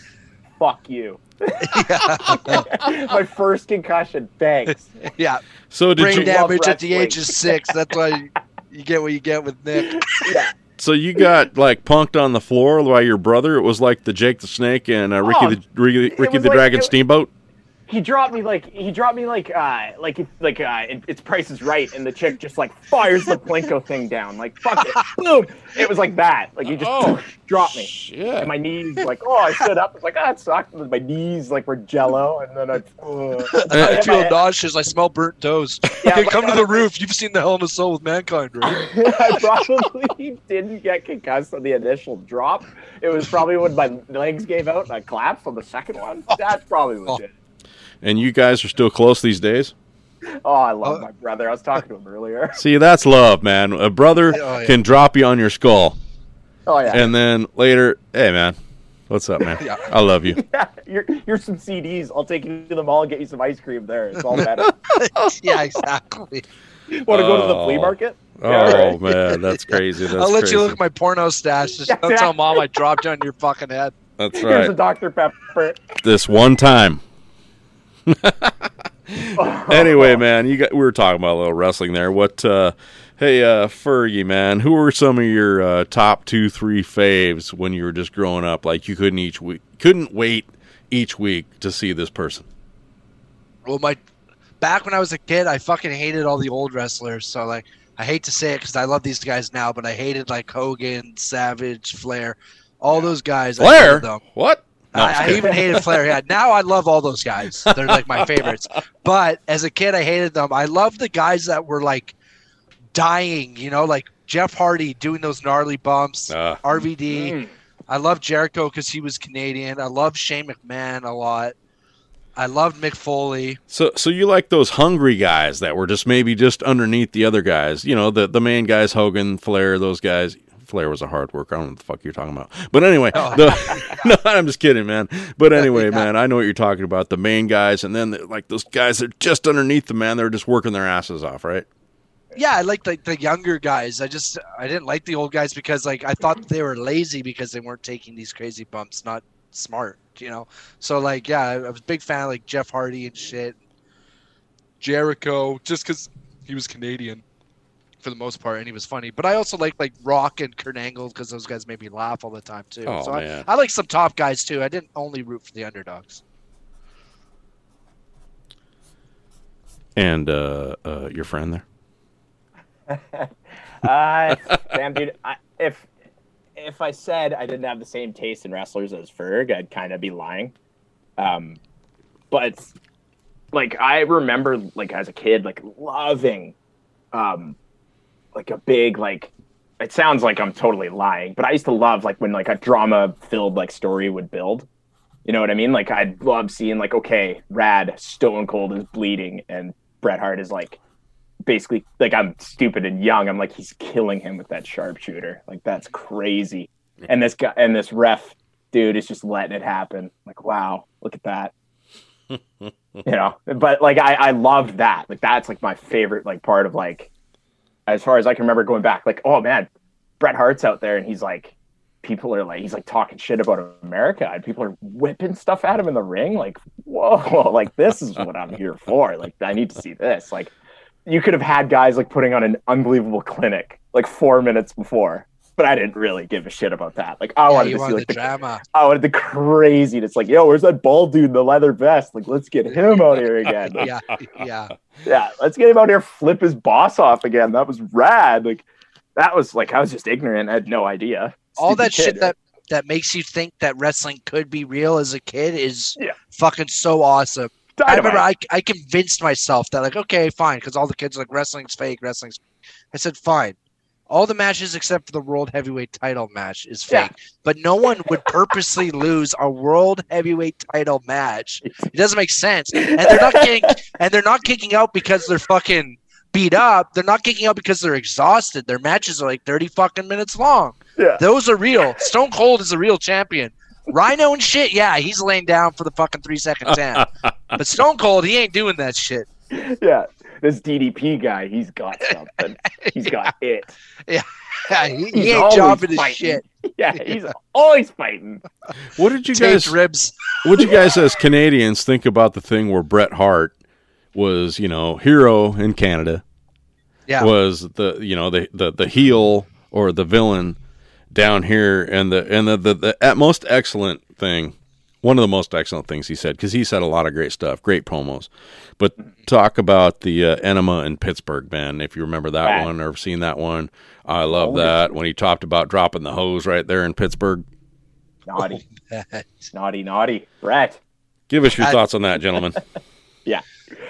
Fuck you. My first concussion. Thanks. Yeah. So did brain damage at the age of 6. That's why you get what you get with Nick. Yeah. So you got like punked on the floor by your brother. It was like the Jake the Snake and Ricky the Dragon Steamboat. He dropped me like it's Price is Right, and the chick just like fires the Plinko thing down, like fuck it, boom. It was like that, like he just dropped me, shit. And my knees like I stood up, it's like that sucked. My knees like were jello, and then I feel nauseous. I smell burnt toast. Yeah, hey, come to the roof. You've seen the Hell in a Cell with Mankind, right? I probably didn't get concussed on the initial drop. It was probably when my legs gave out and I collapsed on the second one. That's probably legit. And you guys are still close these days? Oh, I love my brother. I was talking to him earlier. See, that's love, man. A brother can drop you on your skull. Oh, yeah. And then later, hey, man, what's up, man? Yeah. I love you. Yeah, here's some CDs. I'll take you to the mall and get you some ice cream there. It's all better. Yeah, exactly. Want to go to the flea market? Oh, man, that's crazy. That's I'll let crazy. You look at my porno stash. Just don't tell Mom I dropped on your fucking head. That's right. Here's a Dr. Pepper. This one time. Anyway, man, we were talking about a little wrestling there. What? Hey, Fergie, man, who were some of your top 2-3 faves when you were just growing up? Like you couldn't wait each week to see this person. Well, back when I was a kid, I fucking hated all the old wrestlers. So like, I hate to say it because I love these guys now, but I hated like Hogan, Savage, Flair, all those guys. Flair, what? No, I even hated Flair. Yeah, now I love all those guys. They're like my favorites. But as a kid, I hated them. I loved the guys that were like dying, you know, like Jeff Hardy doing those gnarly bumps, RVD. I loved Jericho because he was Canadian. I loved Shane McMahon a lot. I loved Mick Foley. So you like those hungry guys that were just maybe just underneath the other guys, you know, the main guys, Hogan, Flair, those guys. Flair was a hard worker. I don't know what the fuck you're talking about. But anyway, no, I'm just kidding, man. But anyway, man, I know what you're talking about. The main guys, and then like those guys that are just underneath them, man. They're just working their asses off, right? Yeah, I liked like the younger guys. I didn't like the old guys because like I thought they were lazy because they weren't taking these crazy bumps, not smart, you know. So like, yeah, I was a big fan of like Jeff Hardy and shit, Jericho, just because he was Canadian. For the most part, and he was funny. But I also like Rock and Kurt Angle because those guys made me laugh all the time too. Oh, so I like some top guys too. I didn't only root for the underdogs. And your friend there? Damn, dude. If I said I didn't have the same taste in wrestlers as Ferg, I'd kind of be lying. But like I remember, like as a kid, like loving. Like a big, like, it sounds like I'm totally lying, but I used to love like when like a drama filled like story would build, you know what I mean? Like I'd love seeing like, okay, rad, Stone Cold is bleeding and Bret Hart is like, basically like I'm stupid and young. I'm like, he's killing him with that sharpshooter. Like that's crazy. And this guy and this ref dude is just letting it happen. Like, wow, look at that. You know, but like, I loved that. Like that's like my favorite, like part of like, as far as I can remember going back, like, oh, man, Bret Hart's out there, and he's like, people are like, he's like talking shit about America, and people are whipping stuff at him in the ring. Like, whoa, like, this is what I'm here for. Like, I need to see this. Like, you could have had guys like putting on an unbelievable clinic like 4 minutes before, but I didn't really give a shit about that. Like, I wanted to see like the drama. I wanted the craziness. Like, yo, where's that bald dude in the leather vest? Like, let's get him out here again. Yeah. Let's get him out here, flip his boss off again. That was rad. Like, that was like, I was just ignorant. I had no idea. All that shit that makes you think that wrestling could be real as a kid is fucking so awesome. Dynamite. I remember I convinced myself that like, okay, fine. Cause all the kids are like wrestling's fake. I said, fine. All the matches except for the world heavyweight title match is fake, but no one would purposely lose a world heavyweight title match. It doesn't make sense, and they're not kicking out because they're fucking beat up. They're not kicking out because they're exhausted. Their matches are like 30 fucking minutes long. Yeah. Those are real. Stone Cold is a real champion. Rhino and shit, yeah, he's laying down for the fucking 3-second 10. But Stone Cold, he ain't doing that shit. Yeah. this DDP guy, he's got something. He's got it. Yeah. He ain't dropping his shit. Yeah, he's always fighting. What did you guys ribs? What did you guys as Canadians think about the thing where Bret Hart was, you know, hero in Canada? Yeah. Was the, you know, the heel or the villain down here, and the most excellent thing. One of the most excellent things he said, because he said a lot of great stuff, great promos. But talk about the enema in Pittsburgh, man, if you remember that one or seen that one. I love that. When he talked about dropping the hose right there in Pittsburgh. Naughty. Naughty. Right. Give us your thoughts on that, gentlemen. Yeah.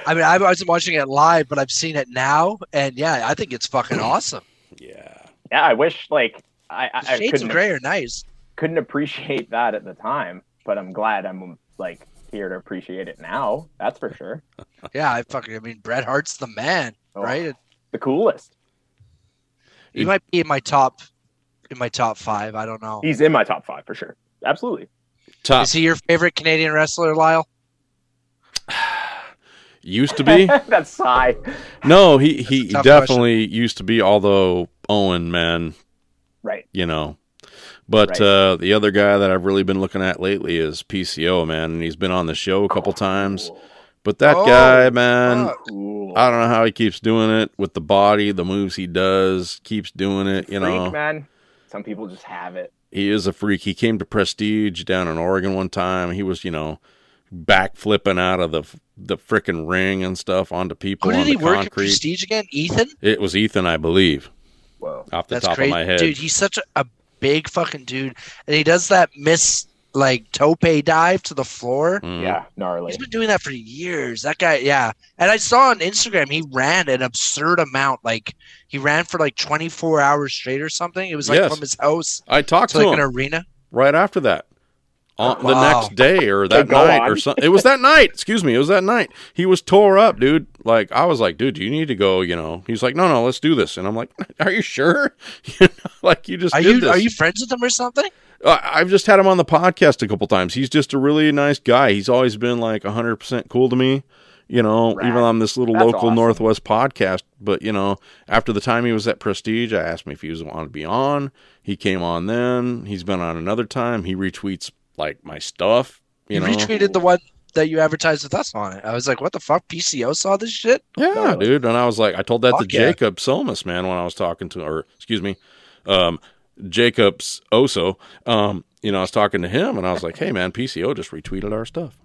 I mean, I wasn't watching it live, but I've seen it now. And, yeah, I think it's fucking awesome. Yeah. Yeah, I wish, like, I shades of gray are nice. Couldn't appreciate that at the time. But I'm glad I'm, like, here to appreciate it now. That's for sure. Yeah, I mean, Bret Hart's the man, right? The coolest. He might be in my top five. I don't know. He's in my top five for sure. Absolutely. Top. Is he your favorite Canadian wrestler, Lyle? Used to be. That's sigh. No, he definitely used to be, although Owen, man. Right. You know. But the other guy that I've really been looking at lately is P.C.O., man, and he's been on the show a couple times. But that guy, man, I don't know how he keeps doing it with the body, the moves he does, keeps doing it, you know. Freak, man. Some people just have it. He is a freak. He came to Prestige down in Oregon one time. He was, you know, back flipping out of the frickin' ring and stuff onto people on the concrete. Who did he work at Prestige again? Ethan? It was Ethan, I believe. Whoa. Off the top of my head. Dude, he's such a big fucking dude, and he does that tope dive to the floor. Yeah, gnarly. He's been doing that for years. That guy, yeah. And I saw on Instagram he ran an absurd amount. Like he ran for 24 hours straight or something. It was from his house. I talked to him an arena right after that. The next day or that night or something. It was that night. Excuse me. It was that night. He was tore up, dude. Like, I was like, dude, you need to go, you know. He's like, no, let's do this. And I'm like, are you sure? You know, like, you just did this. Are you friends with him or something? I've just had him on the podcast a couple times. He's just a really nice guy. He's always been 100% cool to me, you know, even on this little local Northwest podcast. But, you know, after the time he was at Prestige, I asked him if he was wanting to be on. He came on then. He's been on another time. He retweets my stuff, you know. Retweeted the one that you advertised with us on it. I was like, what the fuck? PCO saw this shit? Yeah, dude. And I was like, I told that to Jacob Somas, man, when I was talking to, or excuse me, Jacob's Oso. You know, I was talking to him and I was like, hey, man, PCO just retweeted our stuff.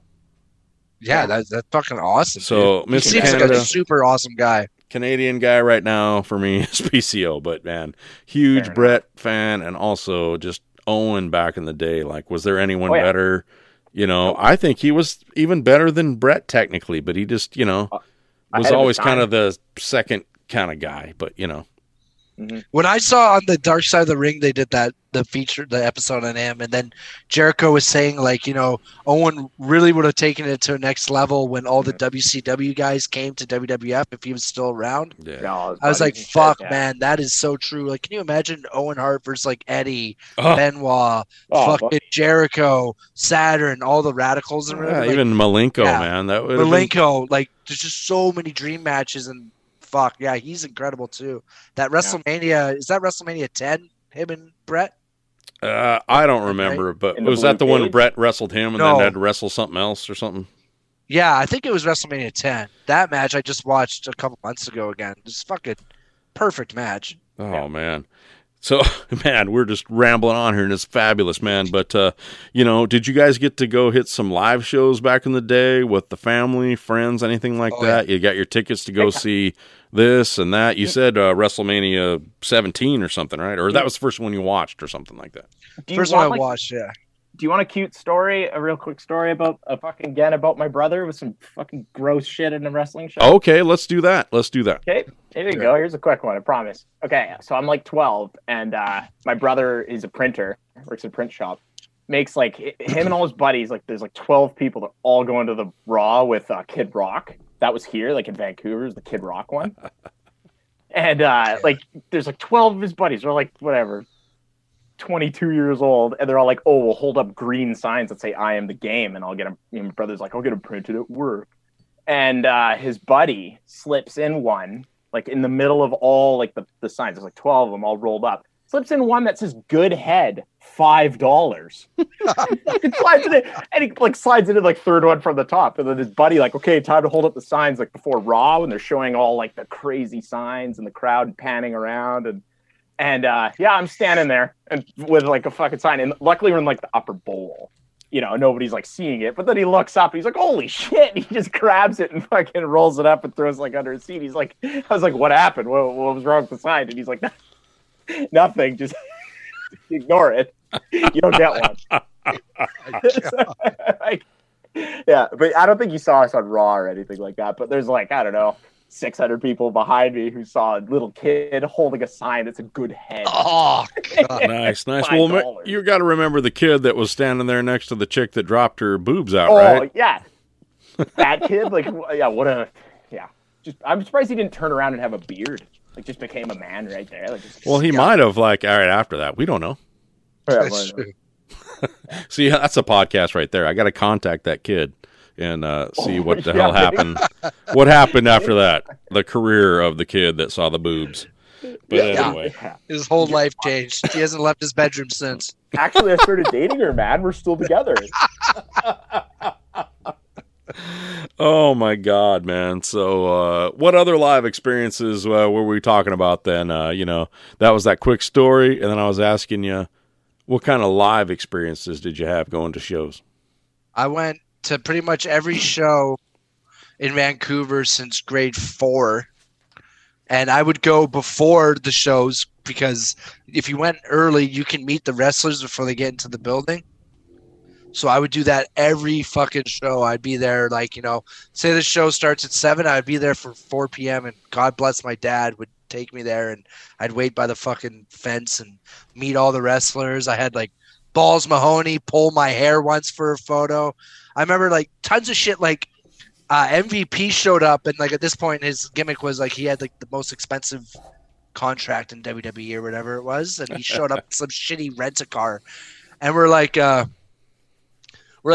Yeah, that's fucking awesome. So, dude. He seems like a super awesome guy. Canadian guy right now for me is PCO, but man, huge Bret fan and also just Owen back in the day, was there anyone better? You know, I think he was even better than Bret technically, but he just, you know, was always kind of the second kind of guy. But you know, when I saw on the Dark Side of the Ring, they did the episode on him, and then Jericho was saying you know, Owen really would have taken it to the next level when all the WCW guys came to WWF if he was still around. Yeah. No, I was like, fuck, man, that is so true. Like, can you imagine Owen Hart versus Eddie, Benoit, Jericho, Saturn, all the radicals and everything? Even Malenko, man. That would Malenko, there's just so many dream matches and fuck, yeah, he's incredible too. That WrestleMania is that WrestleMania 10? Him and Bret? I don't remember, but was that the one where Bret wrestled him and then had to wrestle something else or something? Yeah, I think it was WrestleMania 10. That match I just watched a couple months ago again. Just fucking perfect match. Oh man. So man, we're just rambling on here and it's fabulous, man. But you know, did you guys get to go hit some live shows back in the day with the family, friends, anything like that? Yeah. You got your tickets to go see this and that. You said WrestleMania 17 or something, right? Or that was the first one you watched or something like that. First one I watched, yeah. Do you want a cute story, a real quick story about about my brother with some fucking gross shit in a wrestling show? Okay, let's do that. Okay, here you go. Here's a quick one, I promise. Okay, so I'm 12, and my brother is a printer, works in a print shop, makes him and all his buddies, there's 12 people that all go into the Raw with Kid Rock. That was here, in Vancouver, it was the Kid Rock one. And there's 12 of his buddies, or whatever. 22 years old, and they're all we'll hold up green signs that say I am the game, and I'll get them. And my brother's I'll get them printed at work. And his buddy slips in one, like in the middle of all like the signs. There's like 12 of them all rolled up. Slips in one that says "Good Head, $5." It slides in, and he like slides into like third one from the top. And then his buddy like, okay, time to hold up the signs like before Raw, when they're showing all like the crazy signs and the crowd panning around. And yeah, I'm standing there and with like a fucking sign. And luckily we're in like the upper bowl, you know, nobody's like seeing it. But then he looks up and he's like, holy shit. He just grabs it and fucking rolls it up and throws like under his seat. He's like, I was like, what happened? What was wrong with the sign? And he's like, nothing. Just ignore it. You don't get one. So, like, yeah, but I don't think you saw us on Raw or anything like that. But there's like, I don't know, 600 people behind me who saw a little kid holding a sign that's a good head. Oh, God. Nice. Well, you got to remember the kid that was standing there next to the chick that dropped her boobs out, right? Oh, yeah. That kid, like, yeah, what a, yeah. Just, I'm surprised he didn't turn around and have a beard. Like, just became a man right there. Like, well, he might have, like, all right, after that. We don't know. That's true. See, that's a podcast right there. I got to contact that kid and see what the hell happened. What happened after that? The career of the kid that saw the boobs. But anyway. His whole life changed. He hasn't left his bedroom since. Actually, I started dating her, man. We're still together. Oh my God, man. So, what other live experiences were we talking about then? You know, that was that quick story. And then I was asking you, what kind of live experiences did you have going to shows? I went to pretty much every show in Vancouver since grade 4. And I would go before the shows because if you went early, you can meet the wrestlers before they get into the building. So I would do that every fucking show. I'd be there like, you know, say the show starts at 7, I'd be there for 4 p.m. and God bless my dad would take me there and I'd wait by the fucking fence and meet all the wrestlers. I had like Balls Mahoney pull my hair once for a photo. I remember like tons of shit like MVP showed up and like at this point his gimmick was like he had like the most expensive contract in WWE or whatever it was and he showed up in some shitty rent-a-car and we're like,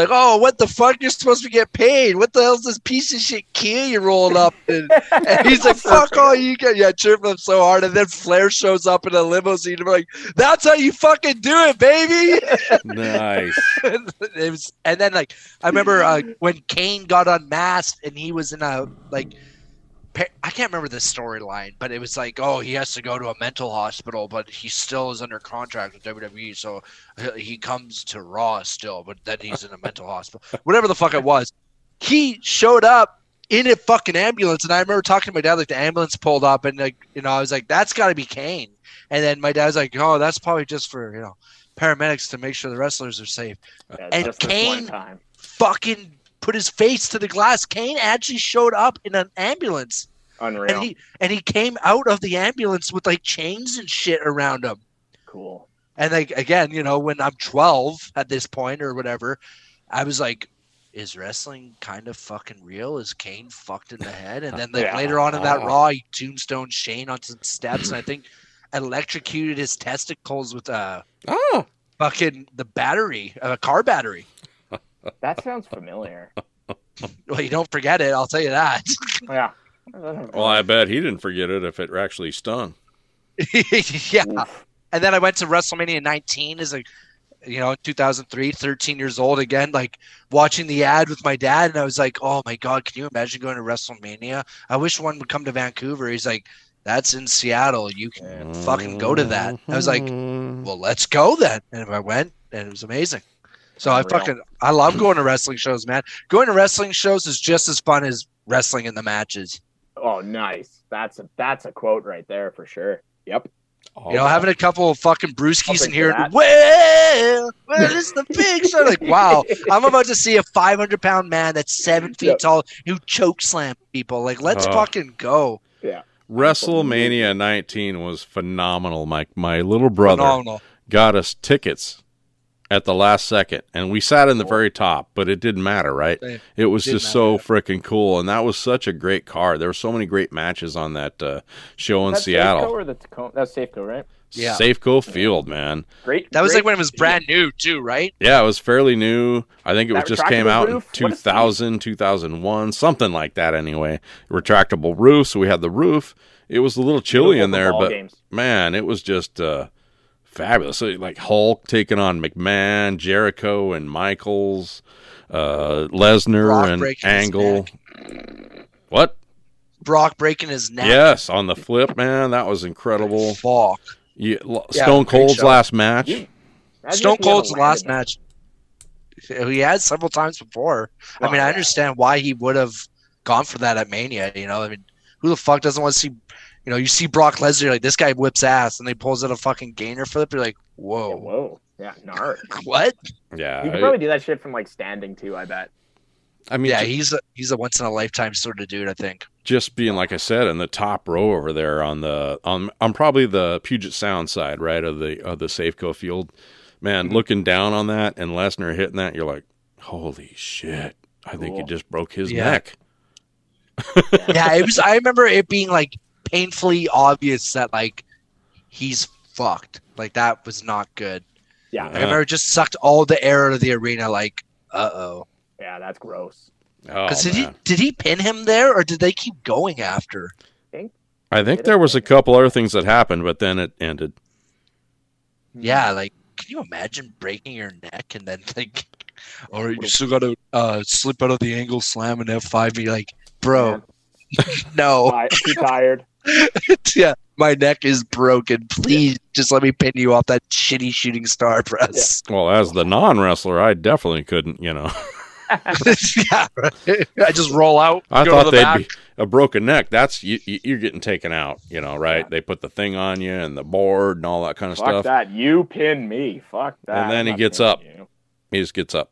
oh, what the fuck? You're supposed to get paid. What the hell's this piece of shit Kia you're rolling up in? And he's like, fuck all you guys. Yeah, chirping him so hard. And then Flair shows up in a limousine. And we're like, that's how you fucking do it, baby. Nice. And then, like, I remember when Kane got unmasked and he was in a, like, I can't remember the storyline, but it was like, oh, he has to go to a mental hospital, but he still is under contract with WWE, so he comes to Raw still, but then he's in a mental hospital. Whatever the fuck it was. He showed up in a fucking ambulance, and I remember talking to my dad, like, the ambulance pulled up, and, like, you know, I was like, that's got to be Kane. And then my dad was like, oh, that's probably just for, you know, paramedics to make sure the wrestlers are safe. Yeah, and Kane fucking put his face to the glass. Kane actually showed up in an ambulance. Unreal. And he came out of the ambulance with like chains and shit around him. Cool. And like, again, you know, when I'm 12 at this point or whatever, I was like, is wrestling kind of fucking real? Is Kane fucked in the head? And then like, later on in that Raw, he tombstone Shane on some steps. And I think electrocuted his testicles with fucking the battery, a car battery. That sounds familiar. Well, you don't forget it, I'll tell you that. Yeah. Well, I bet he didn't forget it if it actually stung. Yeah. Oof. And then I went to WrestleMania 19 as a, you know, 2003, 13 years old again, like watching the ad with my dad. And I was like, oh my God, can you imagine going to WrestleMania? I wish one would come to Vancouver. He's like, that's in Seattle. You can fucking go to that. I was like, well, let's go then. And I went and it was amazing. So I love going to wrestling shows, man. Going to wrestling shows is just as fun as wrestling in the matches. Oh, nice. That's a quote right there for sure. Yep. Oh, you know, having a couple of fucking brewskis in here. Well, is the big show? Like, wow, I'm about to see a 500-pound man that's 7 feet tall who choke slam people. Like, let's fucking go. Yeah. WrestleMania 19 was phenomenal, Mike. My little brother got us tickets at the last second, and we sat in the very top, but it didn't matter, right? It was just so freaking cool, and that was such a great card. There were so many great matches on that show in Seattle. Safeco or the Tacoma? That's Safeco, right? Yeah. Safeco Field, man. Great. That was great, like when it was brand new too, right? Yeah, it was fairly new. I think it was just came out in 2000, 2001, something like that anyway. Retractable roof, so we had the roof. It was a little chilly in there, but man, it was just fabulous. So, like Hulk taking on McMahon, Jericho and Michaels, Lesnar and Angle. What? Brock breaking his neck. Yes, on the flip, man. That was incredible. Fuck. Yeah, Stone Cold's last match. Yeah. Stone Cold's last match. He had several times before. Wow. I mean, I understand why he would have gone for that at Mania. You know, I mean, who the fuck doesn't want to see, you know, you see Brock Lesnar, like, this guy whips ass, and they pulls out a fucking gainer flip. You're like, whoa. Yeah, whoa. Yeah, gnarly. What? Yeah. You could probably do that shit from, like, standing, too, I bet. I mean, yeah, he's a once in a lifetime sort of dude, I think. Just being, like I said, in the top row over there on the on probably the Puget Sound side, right, of the Safeco Field, man, looking down on that and Lesnar hitting that, you're like, holy shit! I think he just broke his neck. Yeah, it was. I remember it being like painfully obvious that like he's fucked. Like that was not good. Yeah, like, I remember it just sucked all the air out of the arena. Like, uh-oh. Yeah, that's gross. Oh, did he pin him there, or did they keep going after? I think there was a couple other things that happened, but then it ended. Yeah, like, can you imagine breaking your neck and then like, all right, you still got to slip out of the angle, slam, and F5 me, like, bro, no. I'm too tired. Yeah, my neck is broken. Please just let me pin you off that shitty shooting star press. Yeah. Well, as the non-wrestler, I definitely couldn't, you know. Yeah, right. I just roll out. I thought they'd be a broken neck. That's you're getting taken out, you know, right? Yeah. They put the thing on you and the board and all that kind of stuff. Fuck that. You pin me. Fuck that. And then he gets up. He just gets up.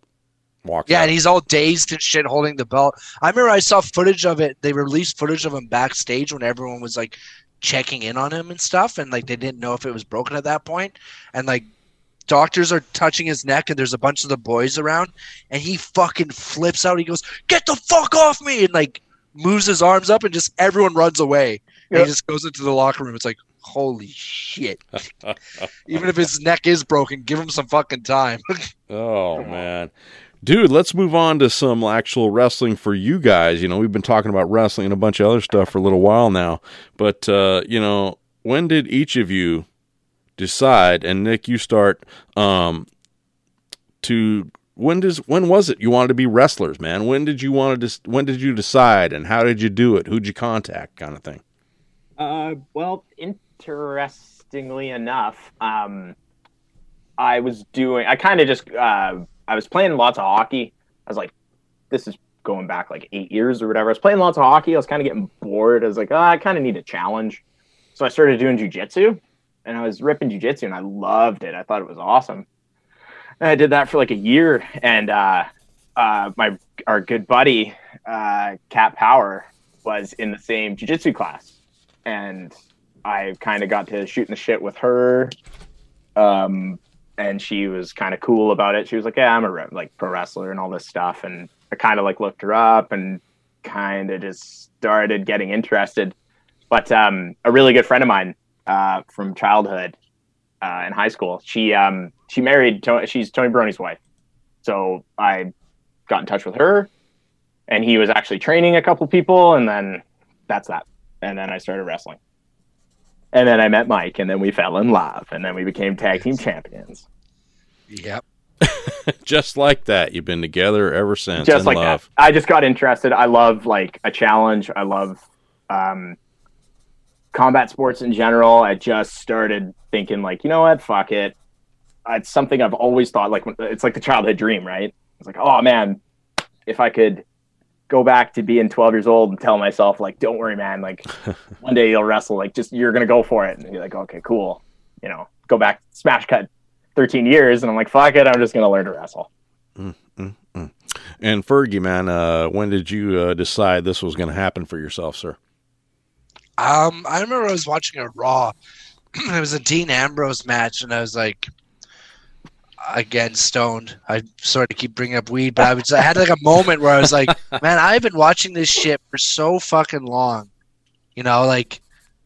Walks out. And he's all dazed and shit holding the belt. I remember I saw footage of it. They released footage of him backstage when everyone was like checking in on him and stuff. And like they didn't know if it was broken at that point. And like, doctors are touching his neck, and there's a bunch of the boys around, and he fucking flips out. He goes, "Get the fuck off me!" and like moves his arms up, and just everyone runs away. And he just goes into the locker room. It's like, holy shit! Even if his neck is broken, give him some fucking time. Oh man, dude, let's move on to some actual wrestling for you guys. You know, we've been talking about wrestling and a bunch of other stuff for a little while now, but you know, when did each of you decide, and Nick, you start, when was it you wanted to be wrestlers, man? When did you decide, and how did you do it? Who'd you contact, kind of thing? Well, interestingly enough, I was playing lots of hockey. I was like, this is going back like 8 years or whatever. I was playing lots of hockey. I was kind of getting bored. I was like, I kind of need a challenge. So I started doing jiu-jitsu. And I was ripping jiu-jitsu, and I loved it. I thought it was awesome. And I did that for like a year. And our good buddy, Cat Power, was in the same jiu-jitsu class. And I kind of got to shooting the shit with her. And she was kind of cool about it. She was like, yeah, I'm a like pro wrestler and all this stuff. And I kind of like looked her up and kind of just started getting interested. But a really good friend of mine, from childhood in high school, she married she's Tony Baroni's wife, so I got in touch with her, and he was actually training a couple people, and then that's that. And then I started wrestling, and then I met Mike, and then we fell in love, and then we became tag team champions. Yep. Just like that, you've been together ever since. Just like that. I just got interested. I love like a challenge. I love combat sports in general. I just started thinking like, you know what, fuck it. It's something I've always thought, like, it's like the childhood dream, right? It's like, oh man, if I could go back to being 12 years old and tell myself like, don't worry, man, like one day you'll wrestle, like just, you're going to go for it. And you're like, okay, cool. You know, go back, smash cut 13 years. And I'm like, fuck it. I'm just going to learn to wrestle. And Fergie, man, when did you decide this was going to happen for yourself, sir? I remember I was watching a Raw. It was a Dean Ambrose match, and I was like, again, stoned. I sorry to keep bringing up weed, but I had like a moment where I was like, man, I've been watching this shit for so fucking long. You know, like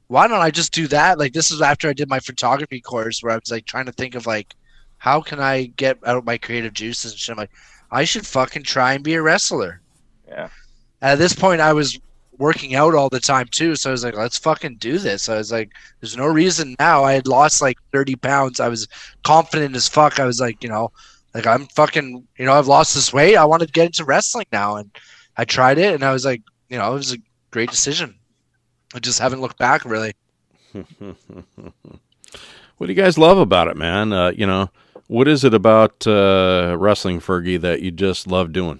why don't I just do that? Like, this is after I did my photography course where I was like trying to think of like, how can I get out my creative juices and shit? I'm like, I should fucking try and be a wrestler. Yeah. And at this point, I was working out all the time too, so I was like, let's fucking do this. I was like, there's no reason now. I had lost like 30 pounds. I was confident as fuck. I was like, you know, like I'm fucking, you know, I've lost this weight. I want to get into wrestling now. And I tried it, and I was like, you know, it was a great decision. I just haven't looked back really. What do you guys love about it, man? You know, what is it about wrestling, Fergie, that you just love doing?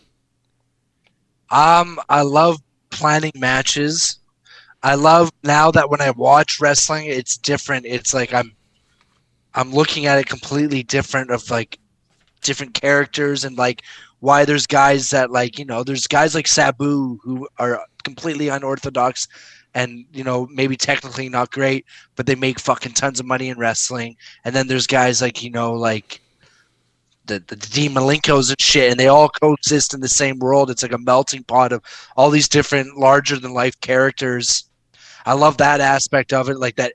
I love planning matches. I love now that when I watch wrestling, it's different. It's like I'm looking at it completely different of like different characters and like why there's guys that like, you know, there's guys like Sabu who are completely unorthodox. And, you know, maybe technically not great, but they make fucking tons of money in wrestling. And then there's guys like, you know, like the Dean Malinkos and shit, and they all coexist in the same world. It's like a melting pot of all these different larger-than-life characters. I love that aspect of it, like that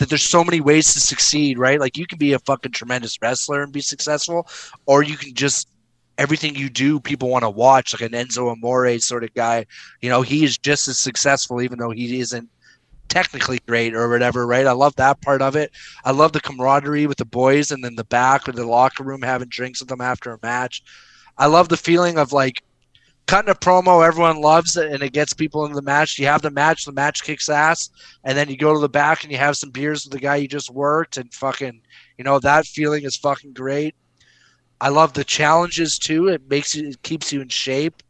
there's so many ways to succeed, right? Like you can be a fucking tremendous wrestler and be successful, or you can just everything you do, people want to watch, like an Enzo Amore sort of guy. You know, he is just as successful, even though he isn't technically great or whatever, right? I love that part of it. I love the camaraderie with the boys and then the back or the locker room having drinks with them after a match. I love the feeling of, like, cutting a promo everyone loves it, and it gets people into the match. You have the match kicks ass, and then you go to the back and you have some beers with the guy you just worked, and fucking, you know, that feeling is fucking great. I love the challenges too. It keeps you in shape.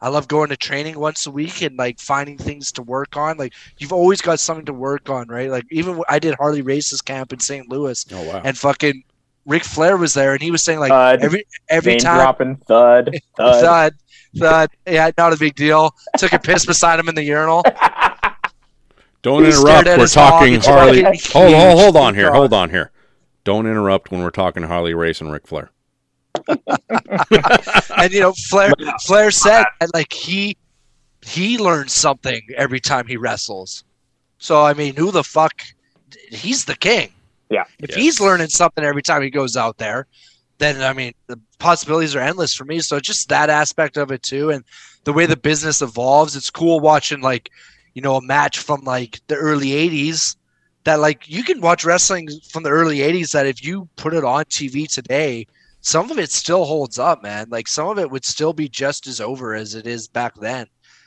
I love going to training once a week and like finding things to work on. Like you've always got something to work on, right? Like even I did Harley Race's camp in St. Louis, oh, wow. And fucking Ric Flair was there, and he was saying like thud, every time dropping thud. Yeah, not a big deal. Took a piss beside him in the urinal. Don't interrupt. We're talking Harley. Hold on here. Don't interrupt when we're talking Harley Race and Ric Flair. And you know, Flair said like he learns something every time he wrestles. So I mean, who the fuck? He's the king. Yeah. He's learning something every time he goes out there, then I mean, the possibilities are endless for me. So just that aspect of it too, and the way the business evolves, it's cool watching like, you know, a match from like the early '80s that like you can watch wrestling from the early '80s that if you put it on TV today. Some of it still holds up, man. Like some of it would still be just as over as it is back then.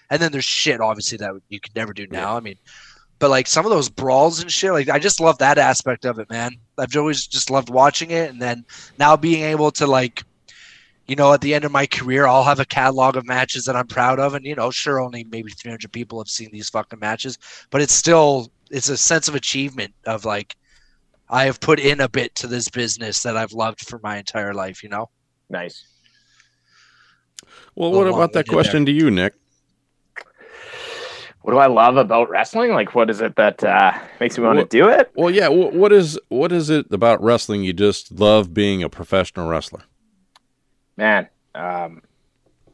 And then there's shit, obviously, that you could never do now. Yeah. I mean, but like some of those brawls and shit, like I just love that aspect of it, man. I've always just loved watching it. And then now being able to like, you know, at the end of my career, I'll have a catalog of matches that I'm proud of. And, you know, sure, only maybe 300 people have seen these fucking matches, but it's still, it's a sense of achievement of like, I have put in a bit to this business that I've loved for my entire life, you know? Nice. Well, what about that question to you, Nick? What do I love about wrestling? Like, what is it that makes me want to do it? Well, yeah. What is it about wrestling you just love being a professional wrestler? Man,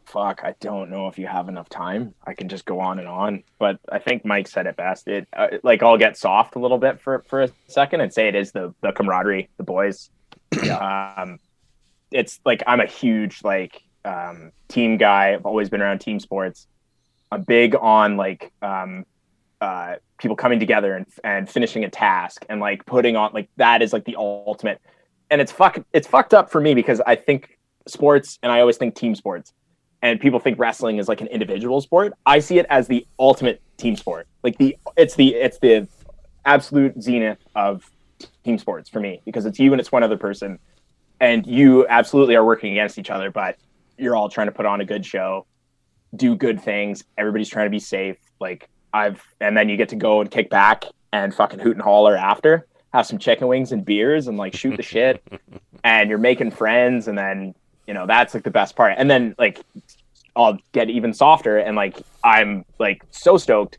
fuck, I don't know if you have enough time. I can just go on and on, but I think Mike said it best. It like I'll get soft a little bit for a second and say it is the camaraderie, the boys. It's like I'm a huge like team guy. I've always been around team sports. I'm big on like people coming together and finishing a task and like putting on like that is like the ultimate. And it's fucked up for me because I think sports and I always think team sports. And people think wrestling is like an individual sport. I see it as the ultimate team sport. Like it's the absolute zenith of team sports for me because it's you and it's one other person, and you absolutely are working against each other. But you're all trying to put on a good show, do good things. Everybody's trying to be safe. Like and then you get to go and kick back and fucking hoot and holler after, have some chicken wings and beers and like shoot the shit, and you're making friends and then. You know, that's like the best part. And then like I'll get even softer and like I'm like so stoked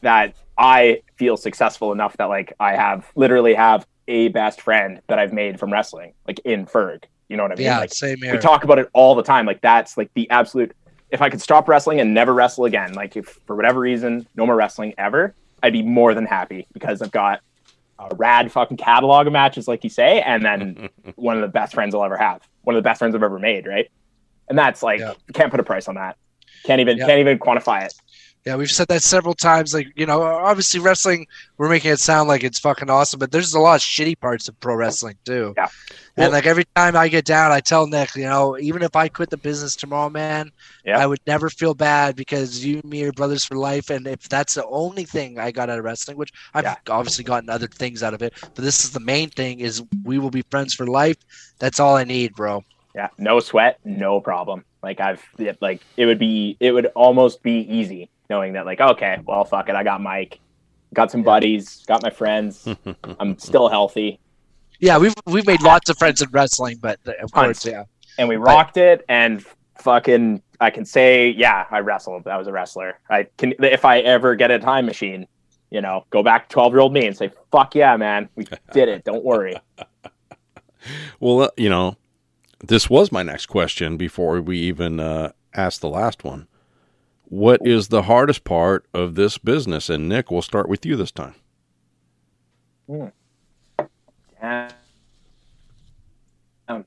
that I feel successful enough that like I literally have a best friend that I've made from wrestling, like in Ferg. You know what I mean? Yeah, like same here. We talk about it all the time. Like that's like the absolute if I could stop wrestling and never wrestle again, like if for whatever reason, no more wrestling ever, I'd be more than happy, because I've got a rad fucking catalog of matches, like you say, and then one of the best friends I'll ever have. One of the best friends I've ever made, right? And that's like, can't put a price on that. Can't even quantify it. Yeah, we've said that several times. Like, you know, obviously wrestling, we're making it sound like it's fucking awesome, but there's a lot of shitty parts of pro wrestling too. Yeah. Well, and like every time I get down, I tell Nick, you know, even if I quit the business tomorrow, man, I would never feel bad, because you and me are brothers for life. And if that's the only thing I got out of wrestling, which I've obviously gotten other things out of it, but this is the main thing, is we will be friends for life. That's all I need, bro. Yeah. No sweat, no problem. Like it would almost be easy. Knowing that, like, okay, well, fuck it. I got Mike, got some buddies, got my friends. I'm still healthy. Yeah, we've made lots of friends in wrestling, but of course, and we rocked it. And fucking, I can say, I wrestled. I was a wrestler. I can, if I ever get a time machine, you know, go back 12-year-old me and say, fuck yeah, man, we did it. Don't worry. Well, you know, this was my next question before we even asked the last one. What is the hardest part of this business? And Nick, we'll start with you this time.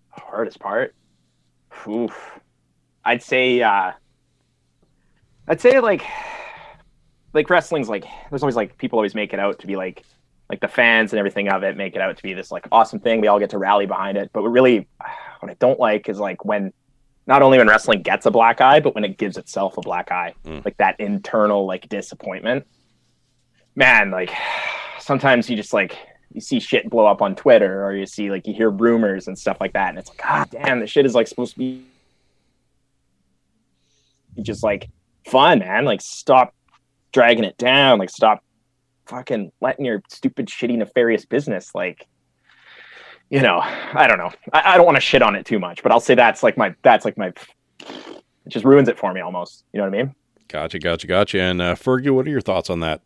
Hardest part? Oof. I'd say like wrestling's like, there's always like, people always make it out to be like the fans and everything of it, make it out to be this like awesome thing. We all get to rally behind it. But what I don't like is like when, not only when wrestling gets a black eye, but when it gives itself a black eye, like that internal, like disappointment, man, like sometimes you just like, you see shit blow up on Twitter, or you see like, you hear rumors and stuff like that. And it's like, God damn, this shit is like supposed to be just like fun, man. Like stop dragging it down. Like stop fucking letting your stupid, shitty, nefarious business, like, you know, I don't know. I don't want to shit on it too much, but I'll say it just ruins it for me almost. You know what I mean? Gotcha. And Fergie, what are your thoughts on that?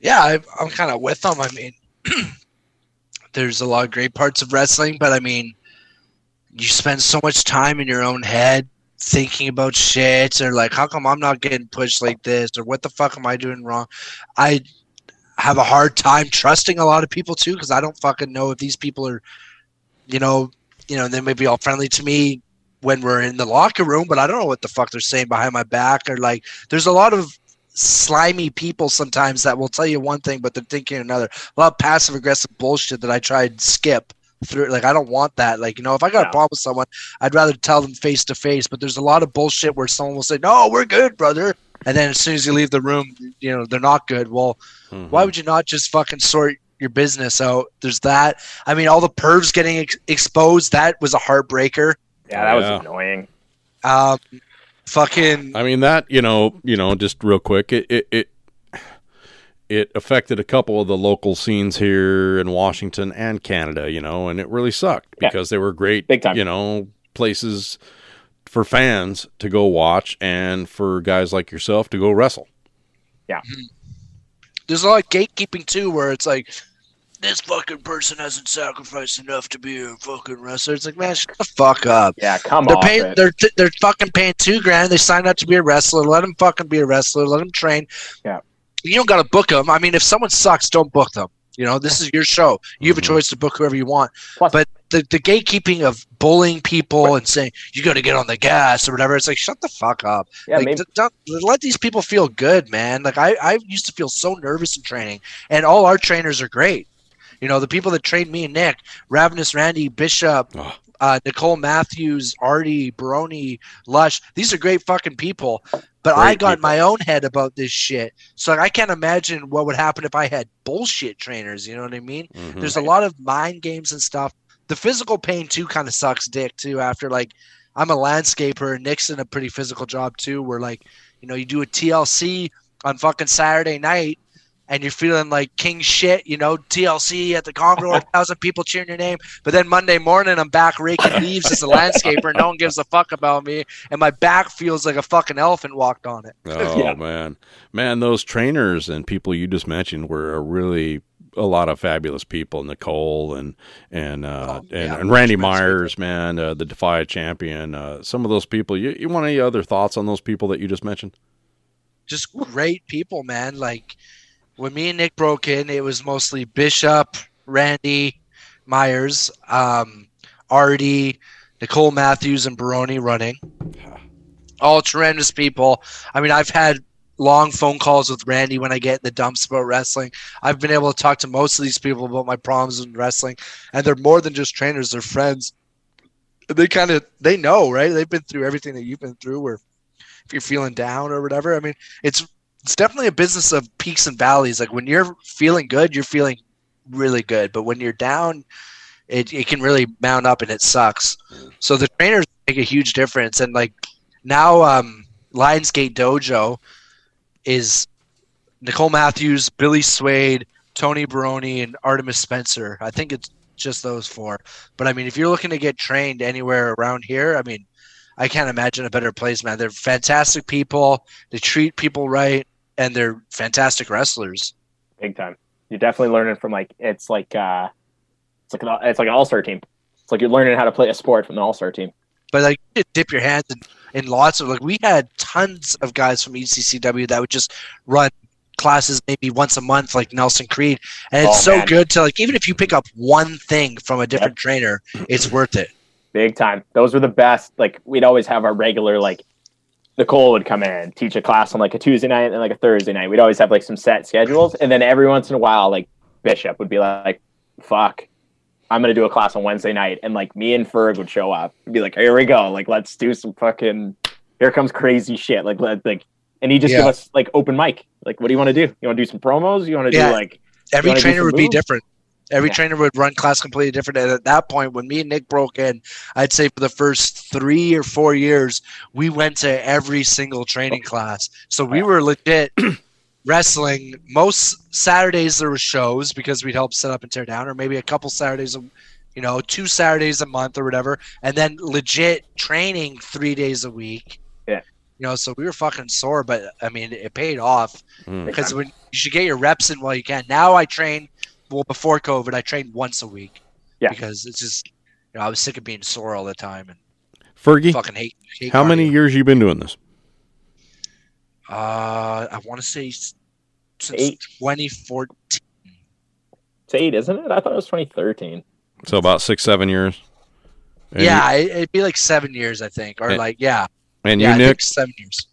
Yeah, I'm kind of with them. I mean, there's a lot of great parts of wrestling, but I mean, you spend so much time in your own head thinking about shit, or like, how come I'm not getting pushed like this? Or what the fuck am I doing wrong? I have a hard time trusting a lot of people too, because I don't fucking know if these people are, you know, they may be all friendly to me when we're in the locker room, but I don't know what the fuck they're saying behind my back. Or like, there's a lot of slimy people sometimes that will tell you one thing, but they're thinking another. A lot of passive aggressive bullshit that I try and skip through. Like, I don't want that. Like, you know, if I got a problem with someone, I'd rather tell them face to face, but there's a lot of bullshit where someone will say, no, we're good, brother. And then as soon as you leave the room, you know, they're not good. Well, why would you not just fucking sort your business out? There's that. I mean, all the pervs getting exposed, that was a heartbreaker. Yeah, that was annoying. Fucking. I mean, that, you know, just real quick, it affected a couple of the local scenes here in Washington and Canada, you know, and it really sucked because they were great, big time, you know, places for fans to go watch and for guys like yourself to go wrestle. Yeah. There's a lot of gatekeeping too, where it's like, this fucking person hasn't sacrificed enough to be a fucking wrestler. It's like, man, shut the fuck up. Yeah, come on. They're fucking paying $2,000. They signed up to be a wrestler. Let them fucking be a wrestler. Let them train. Yeah. You don't got to book them. I mean, if someone sucks, don't book them. You know, this is your show. You have a choice to book whoever you want. Plus, but the gatekeeping of bullying people and saying, you got to get on the gas or whatever, it's like, shut the fuck up. Yeah, like, don't, let these people feel good, man. Like, I used to feel so nervous in training, and all our trainers are great. You know, the people that trained me and Nick, Ravenous Randy, Bishop, Nicole Matthews, Artie, Baroni, Lush, these are great fucking people. But I got in my own head about this shit. So I can't imagine what would happen if I had bullshit trainers. You know what I mean? Mm-hmm. There's a lot of mind games and stuff. The physical pain, too, kind of sucks dick, too. After, like, I'm a landscaper, and Nick's in a pretty physical job, too, where, like, you know, you do a TLC on fucking Saturday night, and you're feeling like king shit, you know, TLC at the Congo, 1,000 people cheering your name. But then Monday morning, I'm back raking leaves as a landscaper, and no one gives a fuck about me. And my back feels like a fucking elephant walked on it. Oh, Man, those trainers and people you just mentioned were really a lot of fabulous people. Nicole and Randy Myers, man, the Defy champion. Some of those people, you want any other thoughts on those people that you just mentioned? just great people, man. Like when me and Nick broke in, it was mostly Bishop, Randy Myers, Artie, Nicole Matthews, and Baroni running. All tremendous people. I mean, I've had long phone calls with Randy when I get in the dumps about wrestling. I've been able to talk to most of these people about my problems in wrestling, and they're more than just trainers. They're friends. They know, right? They've been through everything that you've been through, or if you're feeling down or whatever. I mean, it's definitely a business of peaks and valleys. Like when you're feeling good, you're feeling really good. But when you're down, it can really mount up and it sucks. So the trainers make a huge difference. And like now, Lionsgate Dojo is Nicole Matthews, Billy Suede, Tony Baroni, and Artemis Spencer. I think it's just those four. But I mean, if you're looking to get trained anywhere around here, I mean, I can't imagine a better place, man. They're fantastic people. They treat people right, and they're fantastic wrestlers. Big time. You're definitely learning from like it's like an all-star team. It's like you're learning how to play a sport from an all-star team. But like you could dip your hands in lots of, like, we had tons of guys from ECCW that would just run classes maybe once a month, like Nelson Creed. And it's so good to, like, even if you pick up one thing from a different trainer, it's worth it. Big time. Those were the best. Like, we'd always have our regular, like, Nicole would come in, teach a class on, like, a Tuesday night and, like, a Thursday night. We'd always have, like, some set schedules. And then every once in a while, like, Bishop would be like, fuck, I'm going to do a class on Wednesday night. And, like, me and Ferg would show up. We'd be like, here we go. Like, let's do some fucking, here comes crazy shit. And he'd just give us, like, open mic. Like, what do you want to do? You want to do some promos? You want to do, like, every trainer would be different. Every trainer would run class completely different. And at that point, when me and Nick broke in, I'd say for the first 3 or 4 years, we went to every single training class. So we were legit wrestling. Most Saturdays there were shows because we'd help set up and tear down, or maybe a couple Saturdays, 2 Saturdays a month or whatever. And then legit training 3 days a week. Yeah. You know, so we were fucking sore, but I mean, it paid off because when you should get your reps in while you can. Now I train. Well, before COVID, I trained once a week. Yeah, because it's just, I was sick of being sore all the time. And Fergie, fucking hate how cardio. Many years you been doing this? I want to say since 2014. It's 8, isn't it? I thought it was 2013. So about 6-7 years. And it'd be like 7 years, I think, or And you, Nick, 7 years.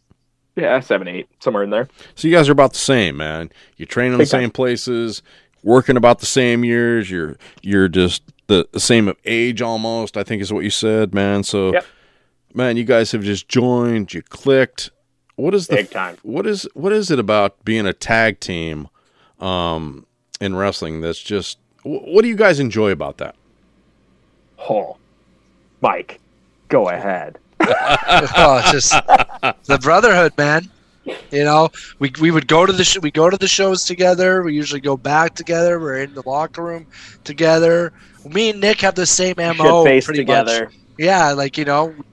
Yeah, 7-8, somewhere in there. So you guys are about the same, man. You train in the same places. Working about the same years, you're just the same age almost, I think is what you said, man. So, man, you guys have just joined, you clicked. What is what is it about being a tag team in wrestling that's just, what do you guys enjoy about that? Oh, Mike, go ahead. Just the brotherhood, man. You know, we would go to the shows together. We usually go back together. We're in the locker room together. Me and Nick have the same MO pretty together. Much. Yeah, like, we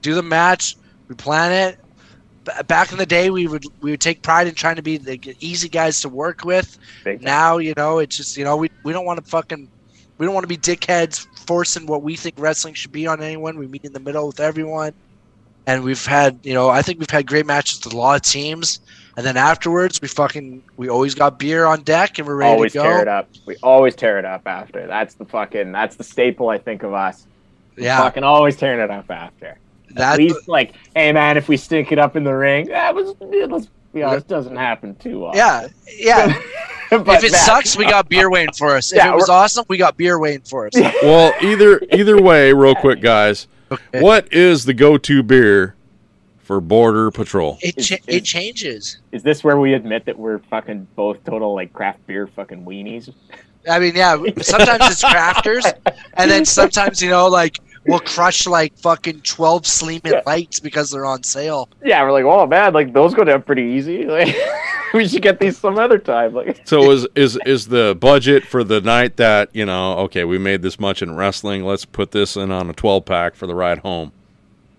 do the match, we plan it. Back in the day, we would take pride in trying to be the easy guys to work with. Now, it's just, we don't want to be dickheads forcing what we think wrestling should be on anyone. We meet in the middle with everyone. And we've had, I think we've had great matches with a lot of teams. And then afterwards, we always got beer on deck and we're ready to go. Always tear it up. We always tear it up after. That's the staple, I think, of us. Yeah. Fucking always tearing it up after. At least, like, hey, man, if we stink it up in the ring, let's be honest, doesn't happen too often. Yeah. If it sucks, we got beer waiting for us. If it was awesome, we got beer waiting for us. Well, either way, real quick, guys. Okay. What is the go-to beer for Border Patrol? It changes. Is this where we admit that we're fucking both total, like, craft beer fucking weenies? I mean, yeah. Sometimes it's crafters, and then sometimes, like, we'll crush, like, fucking 12 Sleeman Lights because they're on sale. Yeah, we're like, oh, man, like, those go down pretty easy. Like, we should get these some other time. Like, so is the budget for the night that, okay, we made this much in wrestling, let's put this in on a 12-pack for the ride home.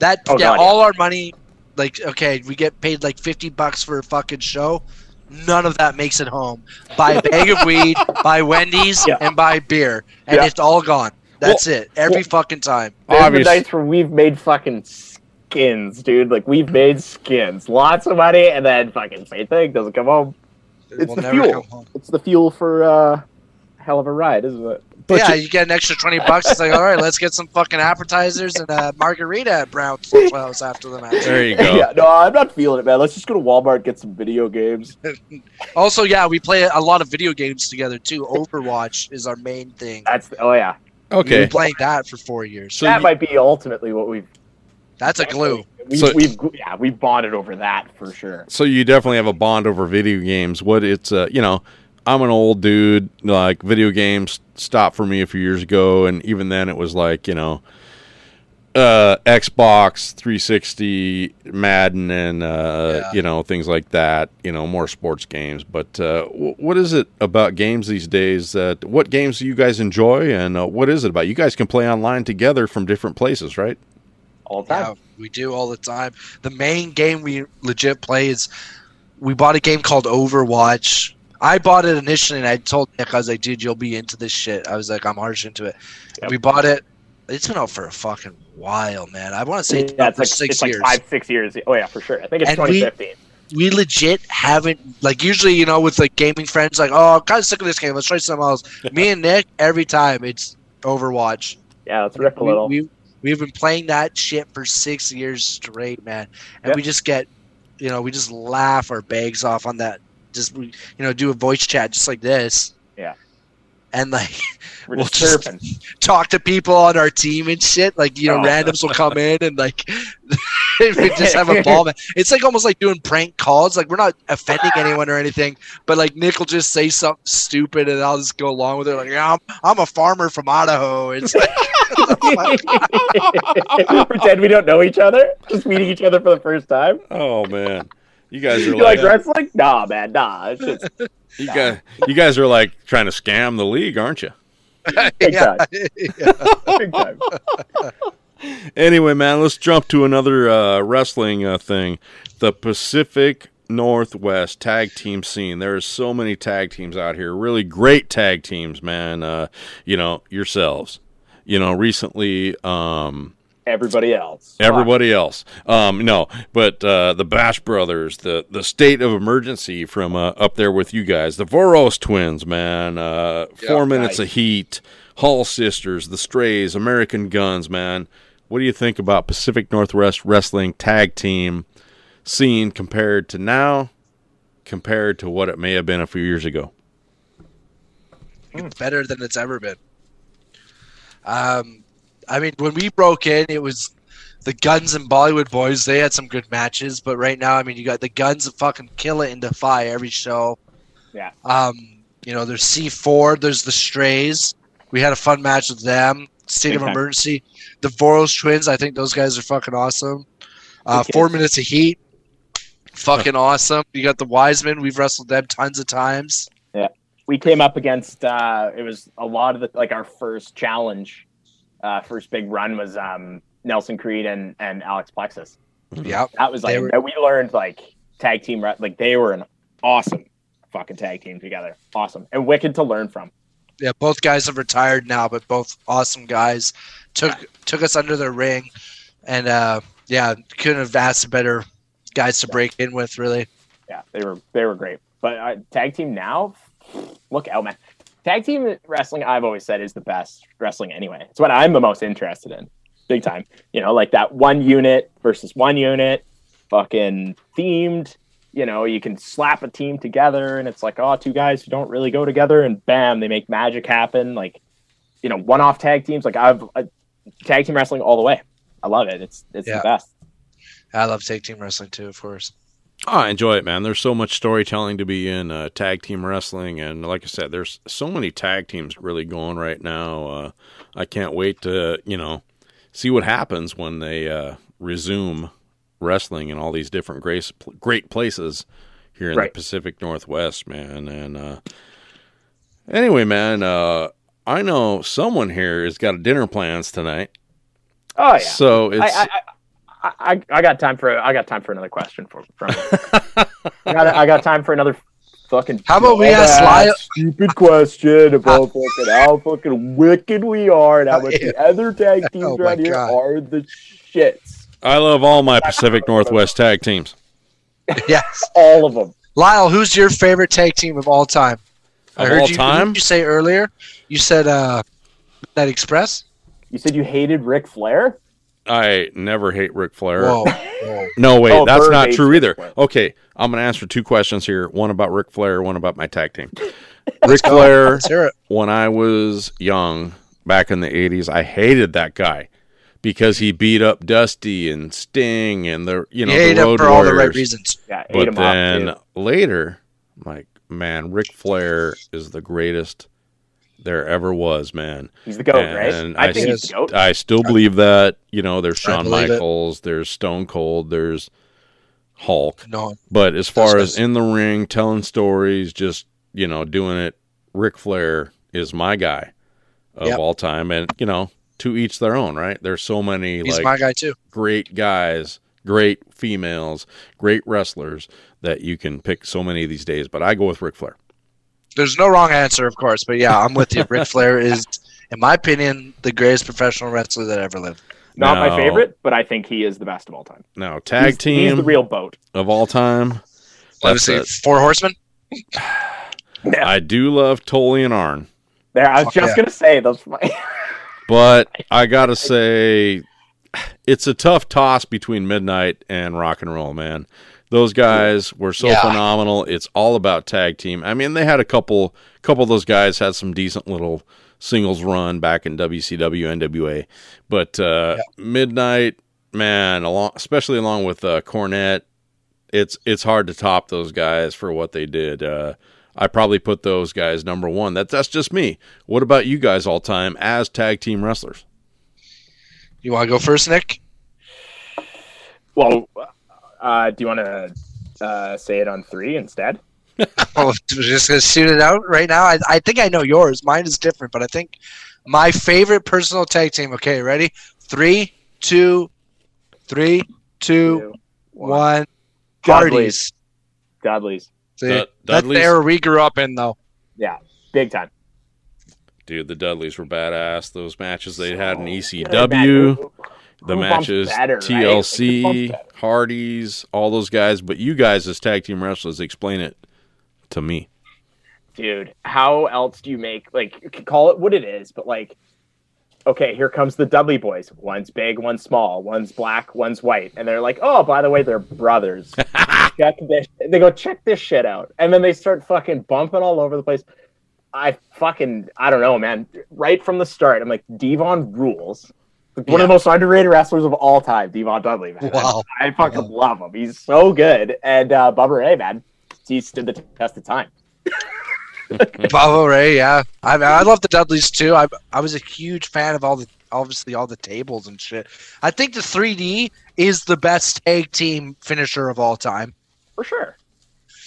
Our money, like, okay, we get paid, like, $50 for a fucking show. None of that makes it home. Buy a bag of weed, buy Wendy's, and buy beer, and it's all gone. That's it. Every fucking time. There's the nights where we've made fucking skins, dude. Like, we've made skins. Lots of money, and then fucking same thing. Doesn't come home. It's the fuel. It's the fuel for hell of a ride, isn't it? But yeah, you get an extra $20. It's like, all right, let's get some fucking appetizers and a margarita at Brown's after the match. There you go. Yeah, no, I'm not feeling it, man. Let's just go to Walmart and get some video games. Also, yeah, we play a lot of video games together too. Overwatch is our main thing. That's oh yeah. Okay. We've been playing that for 4 years. So that might be ultimately what we've. That's a glue. We bonded over that for sure. So you definitely have a bond over video games. What it's you know. I'm an old dude, like video games stopped for me a few years ago. And even then it was like, you know, Xbox 360, Madden, and, you know, things like that, you know, more sports games. But what is it about games these days? What games do you guys enjoy? And what is it about? You guys can play online together from different places, right? All the time. Yeah, we do all the time. The main game we legit play is we bought a game called Overwatch. I bought it initially, and I told Nick, I was like, dude, you'll be into this shit. I was like, I'm harsh into it. Yep. We bought it. It's been out for a fucking while, man. I want to say it's like 6 years. It's like 5-6 years. Oh, yeah, for sure. I think it's 2015. We legit haven't, like, usually, you know, with, like, gaming friends, like, oh, I'm kind of sick of this game. Let's try something else. Me and Nick, every time, it's Overwatch. Yeah, let's rip a little. We've been playing that shit for 6 years straight, man. And we just get, you know, we just laugh our bags off on that. Just, you know, do a voice chat just like this. Yeah. And, like, we'll just talk to people on our team and shit. Like, you know, randoms will come in and, like, we just have a ball. It's, like, almost like doing prank calls. Like, we're not offending anyone or anything. But, like, Nick will just say something stupid and I'll just go along with it. Like, yeah, I'm a farmer from Idaho. It's like. Pretend we don't know each other. Just meeting each other for the first time. Oh, man. You guys are like wrestling? Nah, man, nah. It's just, you guys are like trying to scam the league, aren't you? Big time. Big time. Anyway, man, let's jump to another wrestling thing. The Pacific Northwest tag team scene. There are so many tag teams out here. Really great tag teams, man. You know, yourselves. You know, recently... Everybody else. No, but the Bash Brothers, the State of Emergency from up there with you guys, the Voros Twins, man, 4 minutes of heat, Hall Sisters, the Strays, American Guns, man. What do you think about Pacific Northwest wrestling tag team scene compared to now, compared to what it may have been a few years ago? It's better than it's ever been. I mean, when we broke in, it was the Guns and Bollywood Boys. They had some good matches, but right now, I mean, you got the Guns that fucking kill it in Defy every show. Yeah. You know, there's C4, there's the Strays. We had a fun match with them. State of Emergency. The Voros Twins, I think those guys are fucking awesome. 4 minutes of heat, fucking awesome. You got the Wisemen. We've wrestled them tons of times. Yeah. We came up against, it was a lot of the, like, our first challenge. First big run was Nelson Creed and Alex Plexus. Yeah, that was like we learned like tag team like they were an awesome fucking tag team together, awesome and wicked to learn from. Yeah, both guys have retired now, but both awesome guys took us under their ring, and couldn't have asked better guys to break in with. Really, yeah, they were great. But tag team now, look out, man. Tag team wrestling, I've always said, is the best wrestling anyway. It's what I'm the most interested in, big time. You know, like that one unit versus one unit, fucking themed. You know, you can slap a team together, and it's like, oh, two guys who don't really go together, and bam, they make magic happen. Like, you know, one-off tag teams. Like, tag team wrestling all the way. I love it. It's the best. I love tag team wrestling too, of course. Oh, I enjoy it, man. There's so much storytelling to be in tag team wrestling. And like I said, there's so many tag teams really going right now. I can't wait to, you know, see what happens when they resume wrestling in all these different great places here in the Pacific Northwest, man. And anyway, man, I know someone here has got dinner plans tonight. Oh, yeah. So it's... I got time for another question from you. I got time for another fucking. How about we ask Lyle? Stupid question about fucking how fucking wicked we are and how much the other tag teams around here are the shits. I love all my Pacific Northwest tag teams. Yes, all of them. Lyle, who's your favorite tag team of all time? I heard you say earlier. You said that Express. You said you hated Ric Flair? I never hate Ric Flair. Whoa. No, wait, that's not true either. Okay, I'm going to answer two questions here. One about Ric Flair, one about my tag team. Ric Flair, when I was young, back in the 80s, I hated that guy because he beat up Dusty and Sting and the Road Warriors. He hated him for all the right reasons. Yeah, but then later, I'm like, man, Ric Flair is the greatest there ever was, man. He's the GOAT, right? I think he's the GOAT. I still believe that. You know, there's Shawn Michaels, there's Stone Cold, there's Hulk. No, but as far as in the ring, telling stories, just, you know, doing it, Ric Flair is my guy of all time. And, you know, to each their own, right? There's so many my guy too. Great guys, great females, great wrestlers that you can pick so many of these days. But I go with Ric Flair. There's no wrong answer, of course, but yeah, I'm with you. Ric Flair is, in my opinion, the greatest professional wrestler that ever lived. Not my favorite, but I think he is the best of all time. No, tag team. He's the real boat. Of all time. Obviously, Four Horsemen? Yeah. I do love Tully and Arn. There, I was going to say those. But I got to say, it's a tough toss between Midnight and Rock and Roll, man. Those guys were so phenomenal. It's all about tag team. I mean, they had a couple of those guys had some decent little singles run back in WCW, NWA. But Midnight, man, especially along with Cornette, it's hard to top those guys for what they did. I probably put those guys number one. That's just me. What about you guys all time as tag team wrestlers? You want to go first, Nick? Well... do you want to say it on three instead? Well, we're just going to shoot it out right now. I think I know yours. Mine is different, but I think my favorite personal tag team. Okay, ready? 3, 2, 1. Dudleys. See, that's the era we grew up in, though. Yeah, big time. Dude, the Dudleys were badass. Those matches they had in ECW. The matches, better, TLC, right? Hardys, all those guys. But you guys as tag team wrestlers, explain it to me. Dude, how else do you make, like, call it what it is, but like, okay, here comes the Dudley Boys. One's big, one's small, one's black, one's white. And they're like, oh, by the way, they're brothers. They go, check this shit out. And then they start fucking bumping all over the place. I don't know, man. Right from the start, I'm like, Devon rules. One of the most underrated wrestlers of all time, Devon Dudley, man. Wow. I fucking love him. He's so good. And Bubba Ray, man, he stood the test of time. Bubba Ray, yeah. I love the Dudleys, too. I was a huge fan of all the tables and shit. I think the 3D is the best tag team finisher of all time. For sure.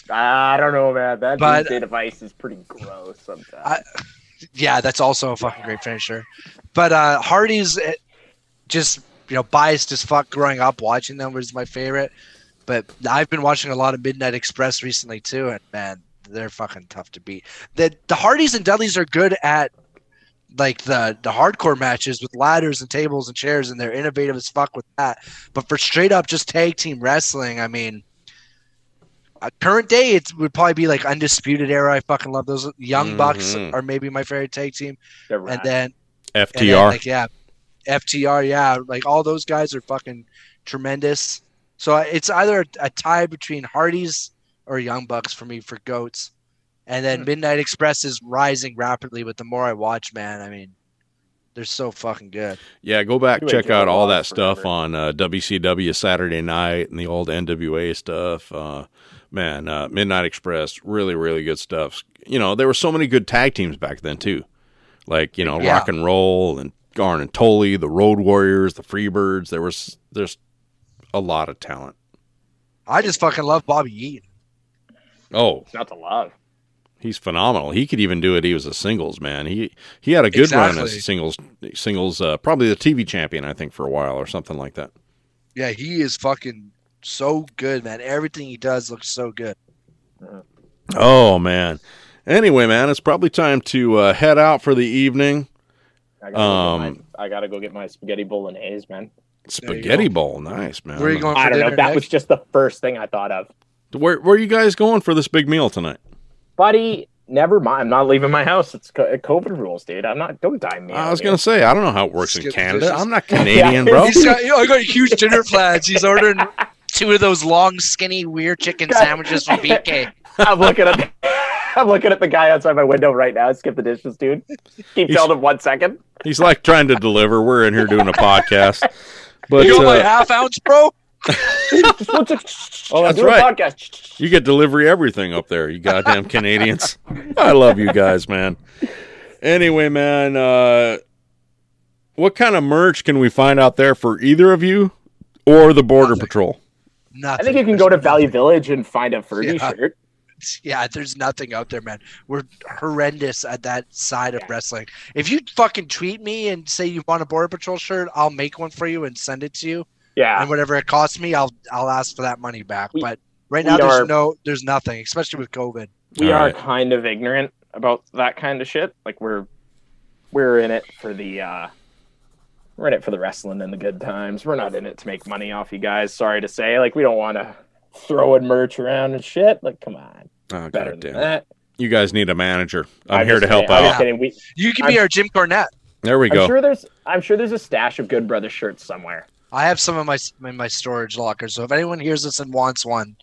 I don't know, man. That device is pretty gross sometimes. Yeah, that's also a fucking great finisher. But Hardy's... just, you know, biased as fuck growing up, watching them was my favorite. But I've been watching a lot of Midnight Express recently too, and man, they're fucking tough to beat. The Hardys and Dudleys are good at like the hardcore matches with ladders and tables and chairs, and they're innovative as fuck with that. But for straight up just tag team wrestling, I mean, current day it would probably be like Undisputed Era. I fucking love those. Young Bucks are maybe my favorite tag team. And then FTR. And then, FTR, yeah, like all those guys are fucking tremendous. So it's either a tie between Hardys or Young Bucks for me for goats, and then Midnight Express is rising rapidly. But the more I watch, man, I mean, they're so fucking good. Yeah, go back, check out all that stuff on WCW Saturday Night and the old NWA stuff. Midnight Express, really, really good stuff. You know, there were so many good tag teams back then too, like Rock and Roll and Garn and Tully, the Road Warriors, the Freebirds. There's a lot of talent. I just fucking love Bobby Yeaton. Oh, it's not to love. He's phenomenal. He could even do it. He was a singles man. He had a good run as singles. Probably the TV champion, I think, for a while or something like that. Yeah, he is fucking so good, man. Everything he does looks so good. Oh man. Anyway, man, it's probably time to head out for the evening. I gotta go get my spaghetti bolognese, man. Spaghetti bowl. Nice, man. Where are you going for dinner next? That was just the first thing I thought of. Where are you guys going for this big meal tonight? Buddy, never mind. I'm not leaving my house. It's COVID rules, dude. I'm not. Don't die me. I was going to say, I don't know how it works in Canada. I'm not Canadian, bro. I got huge dinner plans. He's ordering two of those long, skinny, weird chicken sandwiches from BK. I'm looking at the guy outside my window right now. Skip the dishes, dude. He's telling him 1 second. He's like trying to deliver. We're in here doing a podcast. But, you want my half ounce, bro? That's right. Podcast. You get delivery everything up there, you goddamn Canadians. I love you guys, man. Anyway, man, what kind of merch can we find out there for either of you or the Border Patrol? Nothing. I think you can go to Valley Village and find a Fergie shirt. Yeah, there's nothing out there, man. We're horrendous at that side of wrestling. If you fucking tweet me and say you want a Border Patrol shirt, I'll make one for you and send it to you. Yeah. And whatever it costs me, I'll ask for that money back. But right now there's nothing, especially with COVID. We are kind of ignorant about that kind of shit. Like we're in it for the wrestling and the good times. We're not in it to make money off you guys, sorry to say. Like we don't wanna throwing merch around and shit. Like, come on. Oh, better than that. You guys need a manager. I'm here to help out. You can be our Jim Cornette. There we go. I'm sure there's a stash of Good Brothers shirts somewhere. I have some in my storage locker, so if anyone hears this and wants one,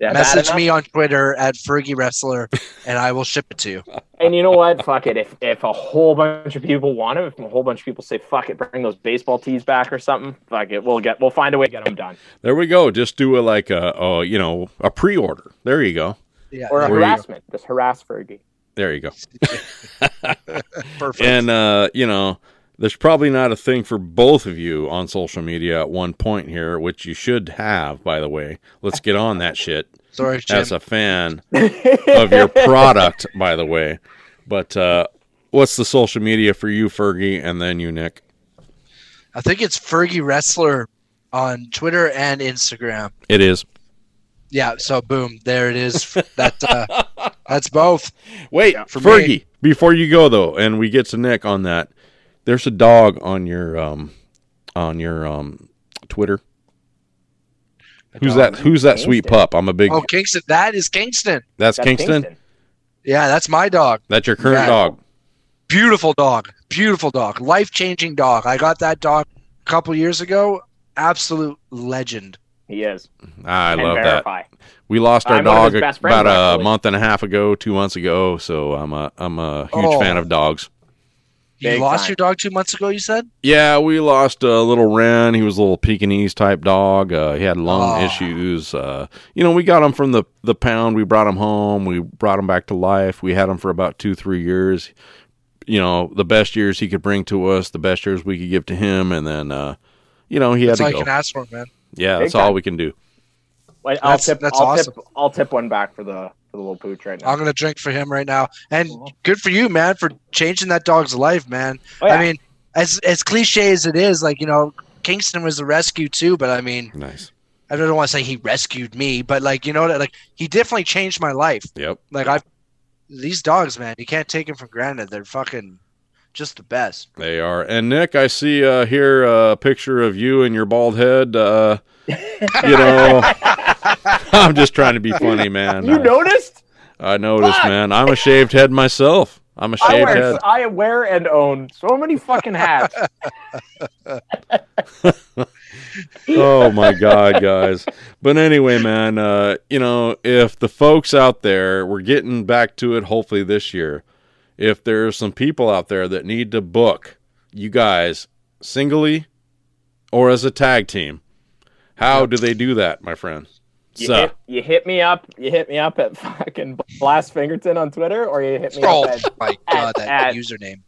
message me on Twitter at Fergie Wrestler, and I will ship it to you. And you know what? Fuck it. If a whole bunch of people want it, if a whole bunch of people say, fuck it, bring those baseball tees back or something, fuck it, we'll find a way to get them done. There we go. Just do a pre-order. There you go. Yeah. Or harassment. Just harass Fergie. There you go. Perfect. And, there's probably not a thing for both of you on social media at one point here, which you should have, by the way. Let's get on that shit. Sorry, Jim. As a fan of your product, by the way. But what's the social media for you, Fergie, and then you, Nick? I think it's Fergie Wrestler on Twitter and Instagram. It is. Yeah, so boom, there it is. That's both. Wait, Fergie, before you go, though, and we get to Nick on that, there's a dog on your Twitter. Who's that? Who's that sweet pup? I'm a big. Oh, Kingston. That is Kingston. That's Kingston. Yeah, that's my dog. That's your current dog. Beautiful dog. Beautiful dog. Life-changing dog. I got that dog a couple years ago. Absolute legend. He is. I love that. We lost our dog about a month and a half ago, 2 months ago. So I'm a huge fan of dogs. You lost your dog 2 months ago, you said? Yeah, we lost a little Wren. He was a little Pekingese-type dog. He had lung issues. We got him from the pound. We brought him home. We brought him back to life. We had him for about 2-3 years. The best years he could bring to us, the best years we could give to him, and then, he had to go. That's all you can ask for, man. Yeah, that's all we can do. Wait, I'll tip one back for the little pooch right now. I'm gonna drink for him right now, and good for you, man, for changing that dog's life, man. Oh, yeah. I mean, as cliche as it is, Kingston was a rescue too, but I mean, nice. I don't want to say he rescued me, but he definitely changed my life. Yep. These dogs, man, you can't take them for granted. They're fucking just the best. They are. And Nick, I see here a picture of you and your bald head. I'm just trying to be funny, man. You noticed? I noticed, man. I'm a shaved head myself. I wear head. I wear and own so many fucking hats. Oh, my God, guys. But anyway, man, if the folks out there, we're getting back to it hopefully this year. If there's some people out there that need to book you guys singly or as a tag team, how do they do that, my friend? You hit me up at fucking Blast Fingerton on Twitter, or you hit me up at my God, that username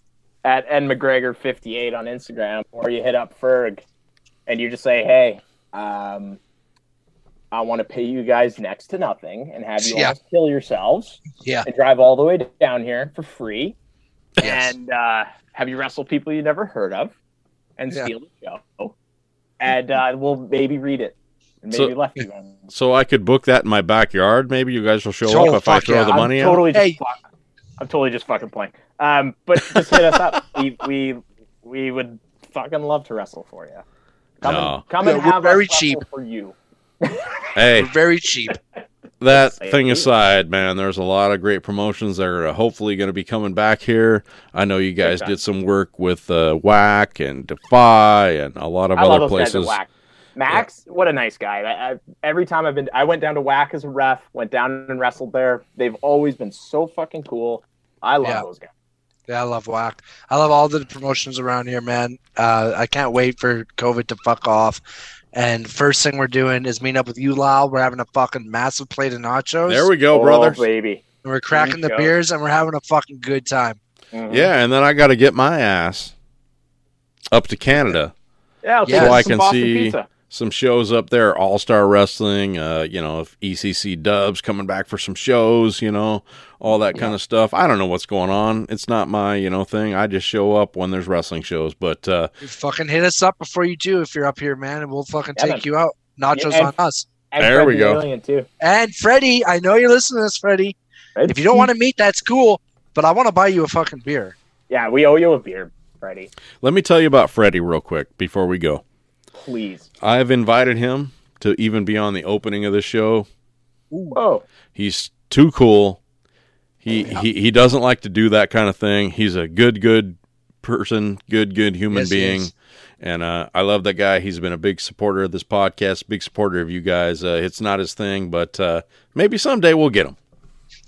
at nmcgregor58 on Instagram, or you hit up Ferg, and you just say, "Hey, I want to pay you guys next to nothing and have you all kill yourselves, and drive all the way down here for free, and have you wrestle people you never heard of, and steal the show, and we'll maybe read it." Maybe so I could book that in my backyard. Maybe you guys will show up if I throw the money out. I'm totally just fucking playing. But just hit us up. We would fucking love to wrestle for you. Come and have very cheap for you. Hey, we're very cheap. That thing aside, man, there's a lot of great promotions that are hopefully going to be coming back here. I know you guys did some work with WAC and Defy and a lot of other places. Max, what a nice guy. Every time I went down to WAC as a ref, went down and wrestled there. They've always been so fucking cool. I love those guys. Yeah, I love WAC. I love all the promotions around here, man. I can't wait for COVID to fuck off. And first thing we're doing is meeting up with you, Lyle. We're having a fucking massive plate of nachos. There we go, brother. Baby. And we're cracking the beers, and we're having a fucking good time. Mm-hmm. Yeah, and then I got to get my ass up to Canada. Yeah, I'll so I can see pizza. Some shows up there, All-Star Wrestling, if ECC dubs coming back for some shows, all that kind of stuff. I don't know what's going on. It's not my, thing. I just show up when there's wrestling shows. But you fucking hit us up before you do if you're up here, man, and we'll fucking take you out. Nachos on us. There we go. And Freddie, I know you're listening to this, Freddie. If you don't want to meet, that's cool, but I want to buy you a fucking beer. Yeah, we owe you a beer, Freddie. Let me tell you about Freddie real quick before we go. Please. I've invited him to even be on the opening of the show. Whoa. He's too cool. He doesn't like to do that kind of thing. He's a good person, good human being. And I love that guy. He's been a big supporter of this podcast, big supporter of you guys. It's not his thing, but maybe someday we'll get him.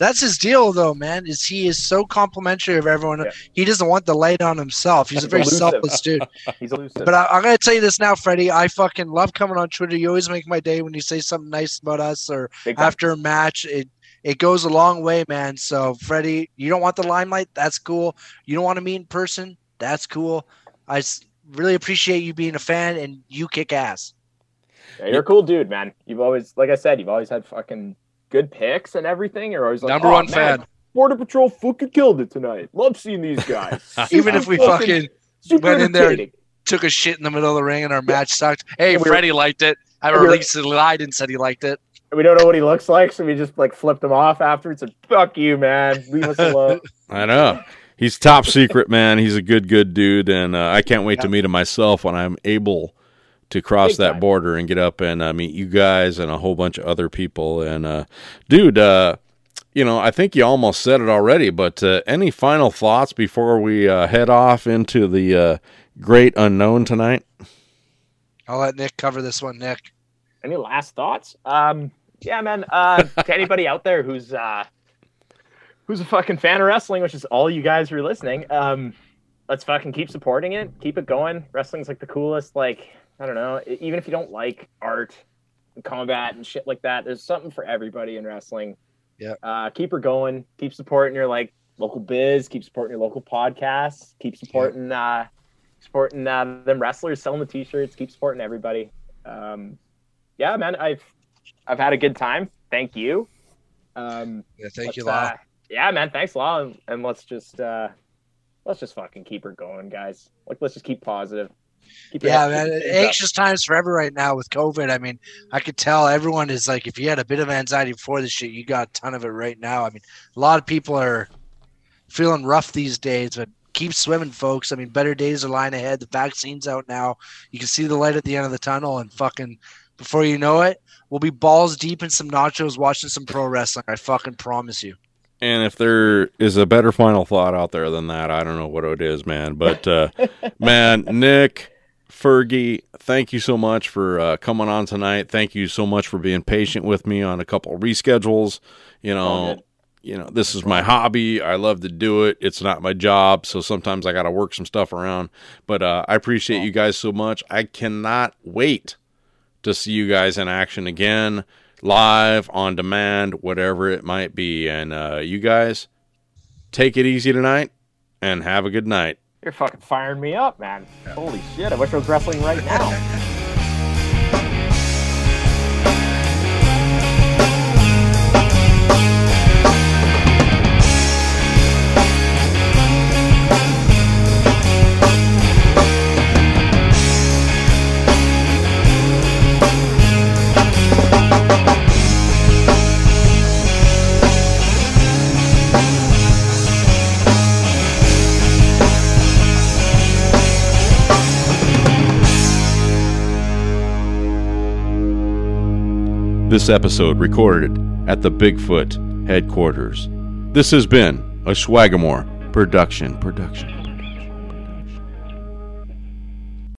That's his deal, though, man, is he is so complimentary of everyone. Yeah. He doesn't want the light on himself. He's a very selfless dude. He's elusive. But I'm going to tell you this now, Freddie. I fucking love coming on Twitter. You always make my day when you say something nice about us or after a match. It goes a long way, man. So, Freddie, you don't want the limelight? That's cool. You don't want to meet in person? That's cool. I really appreciate you being a fan, and you kick ass. Yeah, you're a cool dude, man. You've always, like I said, you've always had fucking – good picks and everything. You're always like, number one fan. Border Patrol fucking killed it tonight. Love seeing these guys. Even if we fucking went in there and took a shit in the middle of the ring and our match sucked. Hey, Freddie liked it. I released it. I didn't say he liked it. We don't know what he looks like, so we just flipped him off afterwards and said, fuck you, man. Leave us alone. I know. He's top secret, man. He's a good dude, and I can't wait to meet him myself when I'm able to cross that border and get up and meet you guys and a whole bunch of other people. And, I think you almost said it already, but any final thoughts before we head off into the great unknown tonight? I'll let Nick cover this one, Nick. Any last thoughts? Yeah, man. To anybody out there who's a fucking fan of wrestling, which is all you guys who are listening, let's fucking keep supporting it. Keep it going. Wrestling's the coolest, I don't know, even if you don't like art and combat and shit like that, there's something for everybody in wrestling. Yeah. Keep her going. Keep supporting your local biz. Keep supporting your local podcasts. Keep supporting them wrestlers selling the t-shirts. Keep supporting everybody. Yeah, man, I've had a good time. Thank you. Thank you, Lyle. Yeah, man, thanks, Lyle. And let's just fucking keep her going, guys. Let's just keep positive. Man, anxious times forever right now with COVID. I mean, I could tell everyone is if you had a bit of anxiety before this shit, you got a ton of it right now. I mean, a lot of people are feeling rough these days, but keep swimming, folks. I mean, better days are lying ahead. The vaccine's out now. You can see the light at the end of the tunnel, and fucking before you know it, we'll be balls deep in some nachos watching some pro wrestling. I fucking promise you. And if there is a better final thought out there than that, I don't know what it is, man. But, man, Nick, Fergie, thank you so much for coming on tonight. Thank you so much for being patient with me on a couple of reschedules. This is my hobby. I love to do it. It's not my job, so sometimes I got to work some stuff around. But I appreciate you guys so much. I cannot wait to see you guys in action again. Live, on demand, whatever it might be. And you guys, take it easy tonight and have a good night. You're fucking firing me up, man. Yeah. Holy shit, I wish I was wrestling right now. This episode recorded at the Bigfoot headquarters. This has been a Schwagamore production.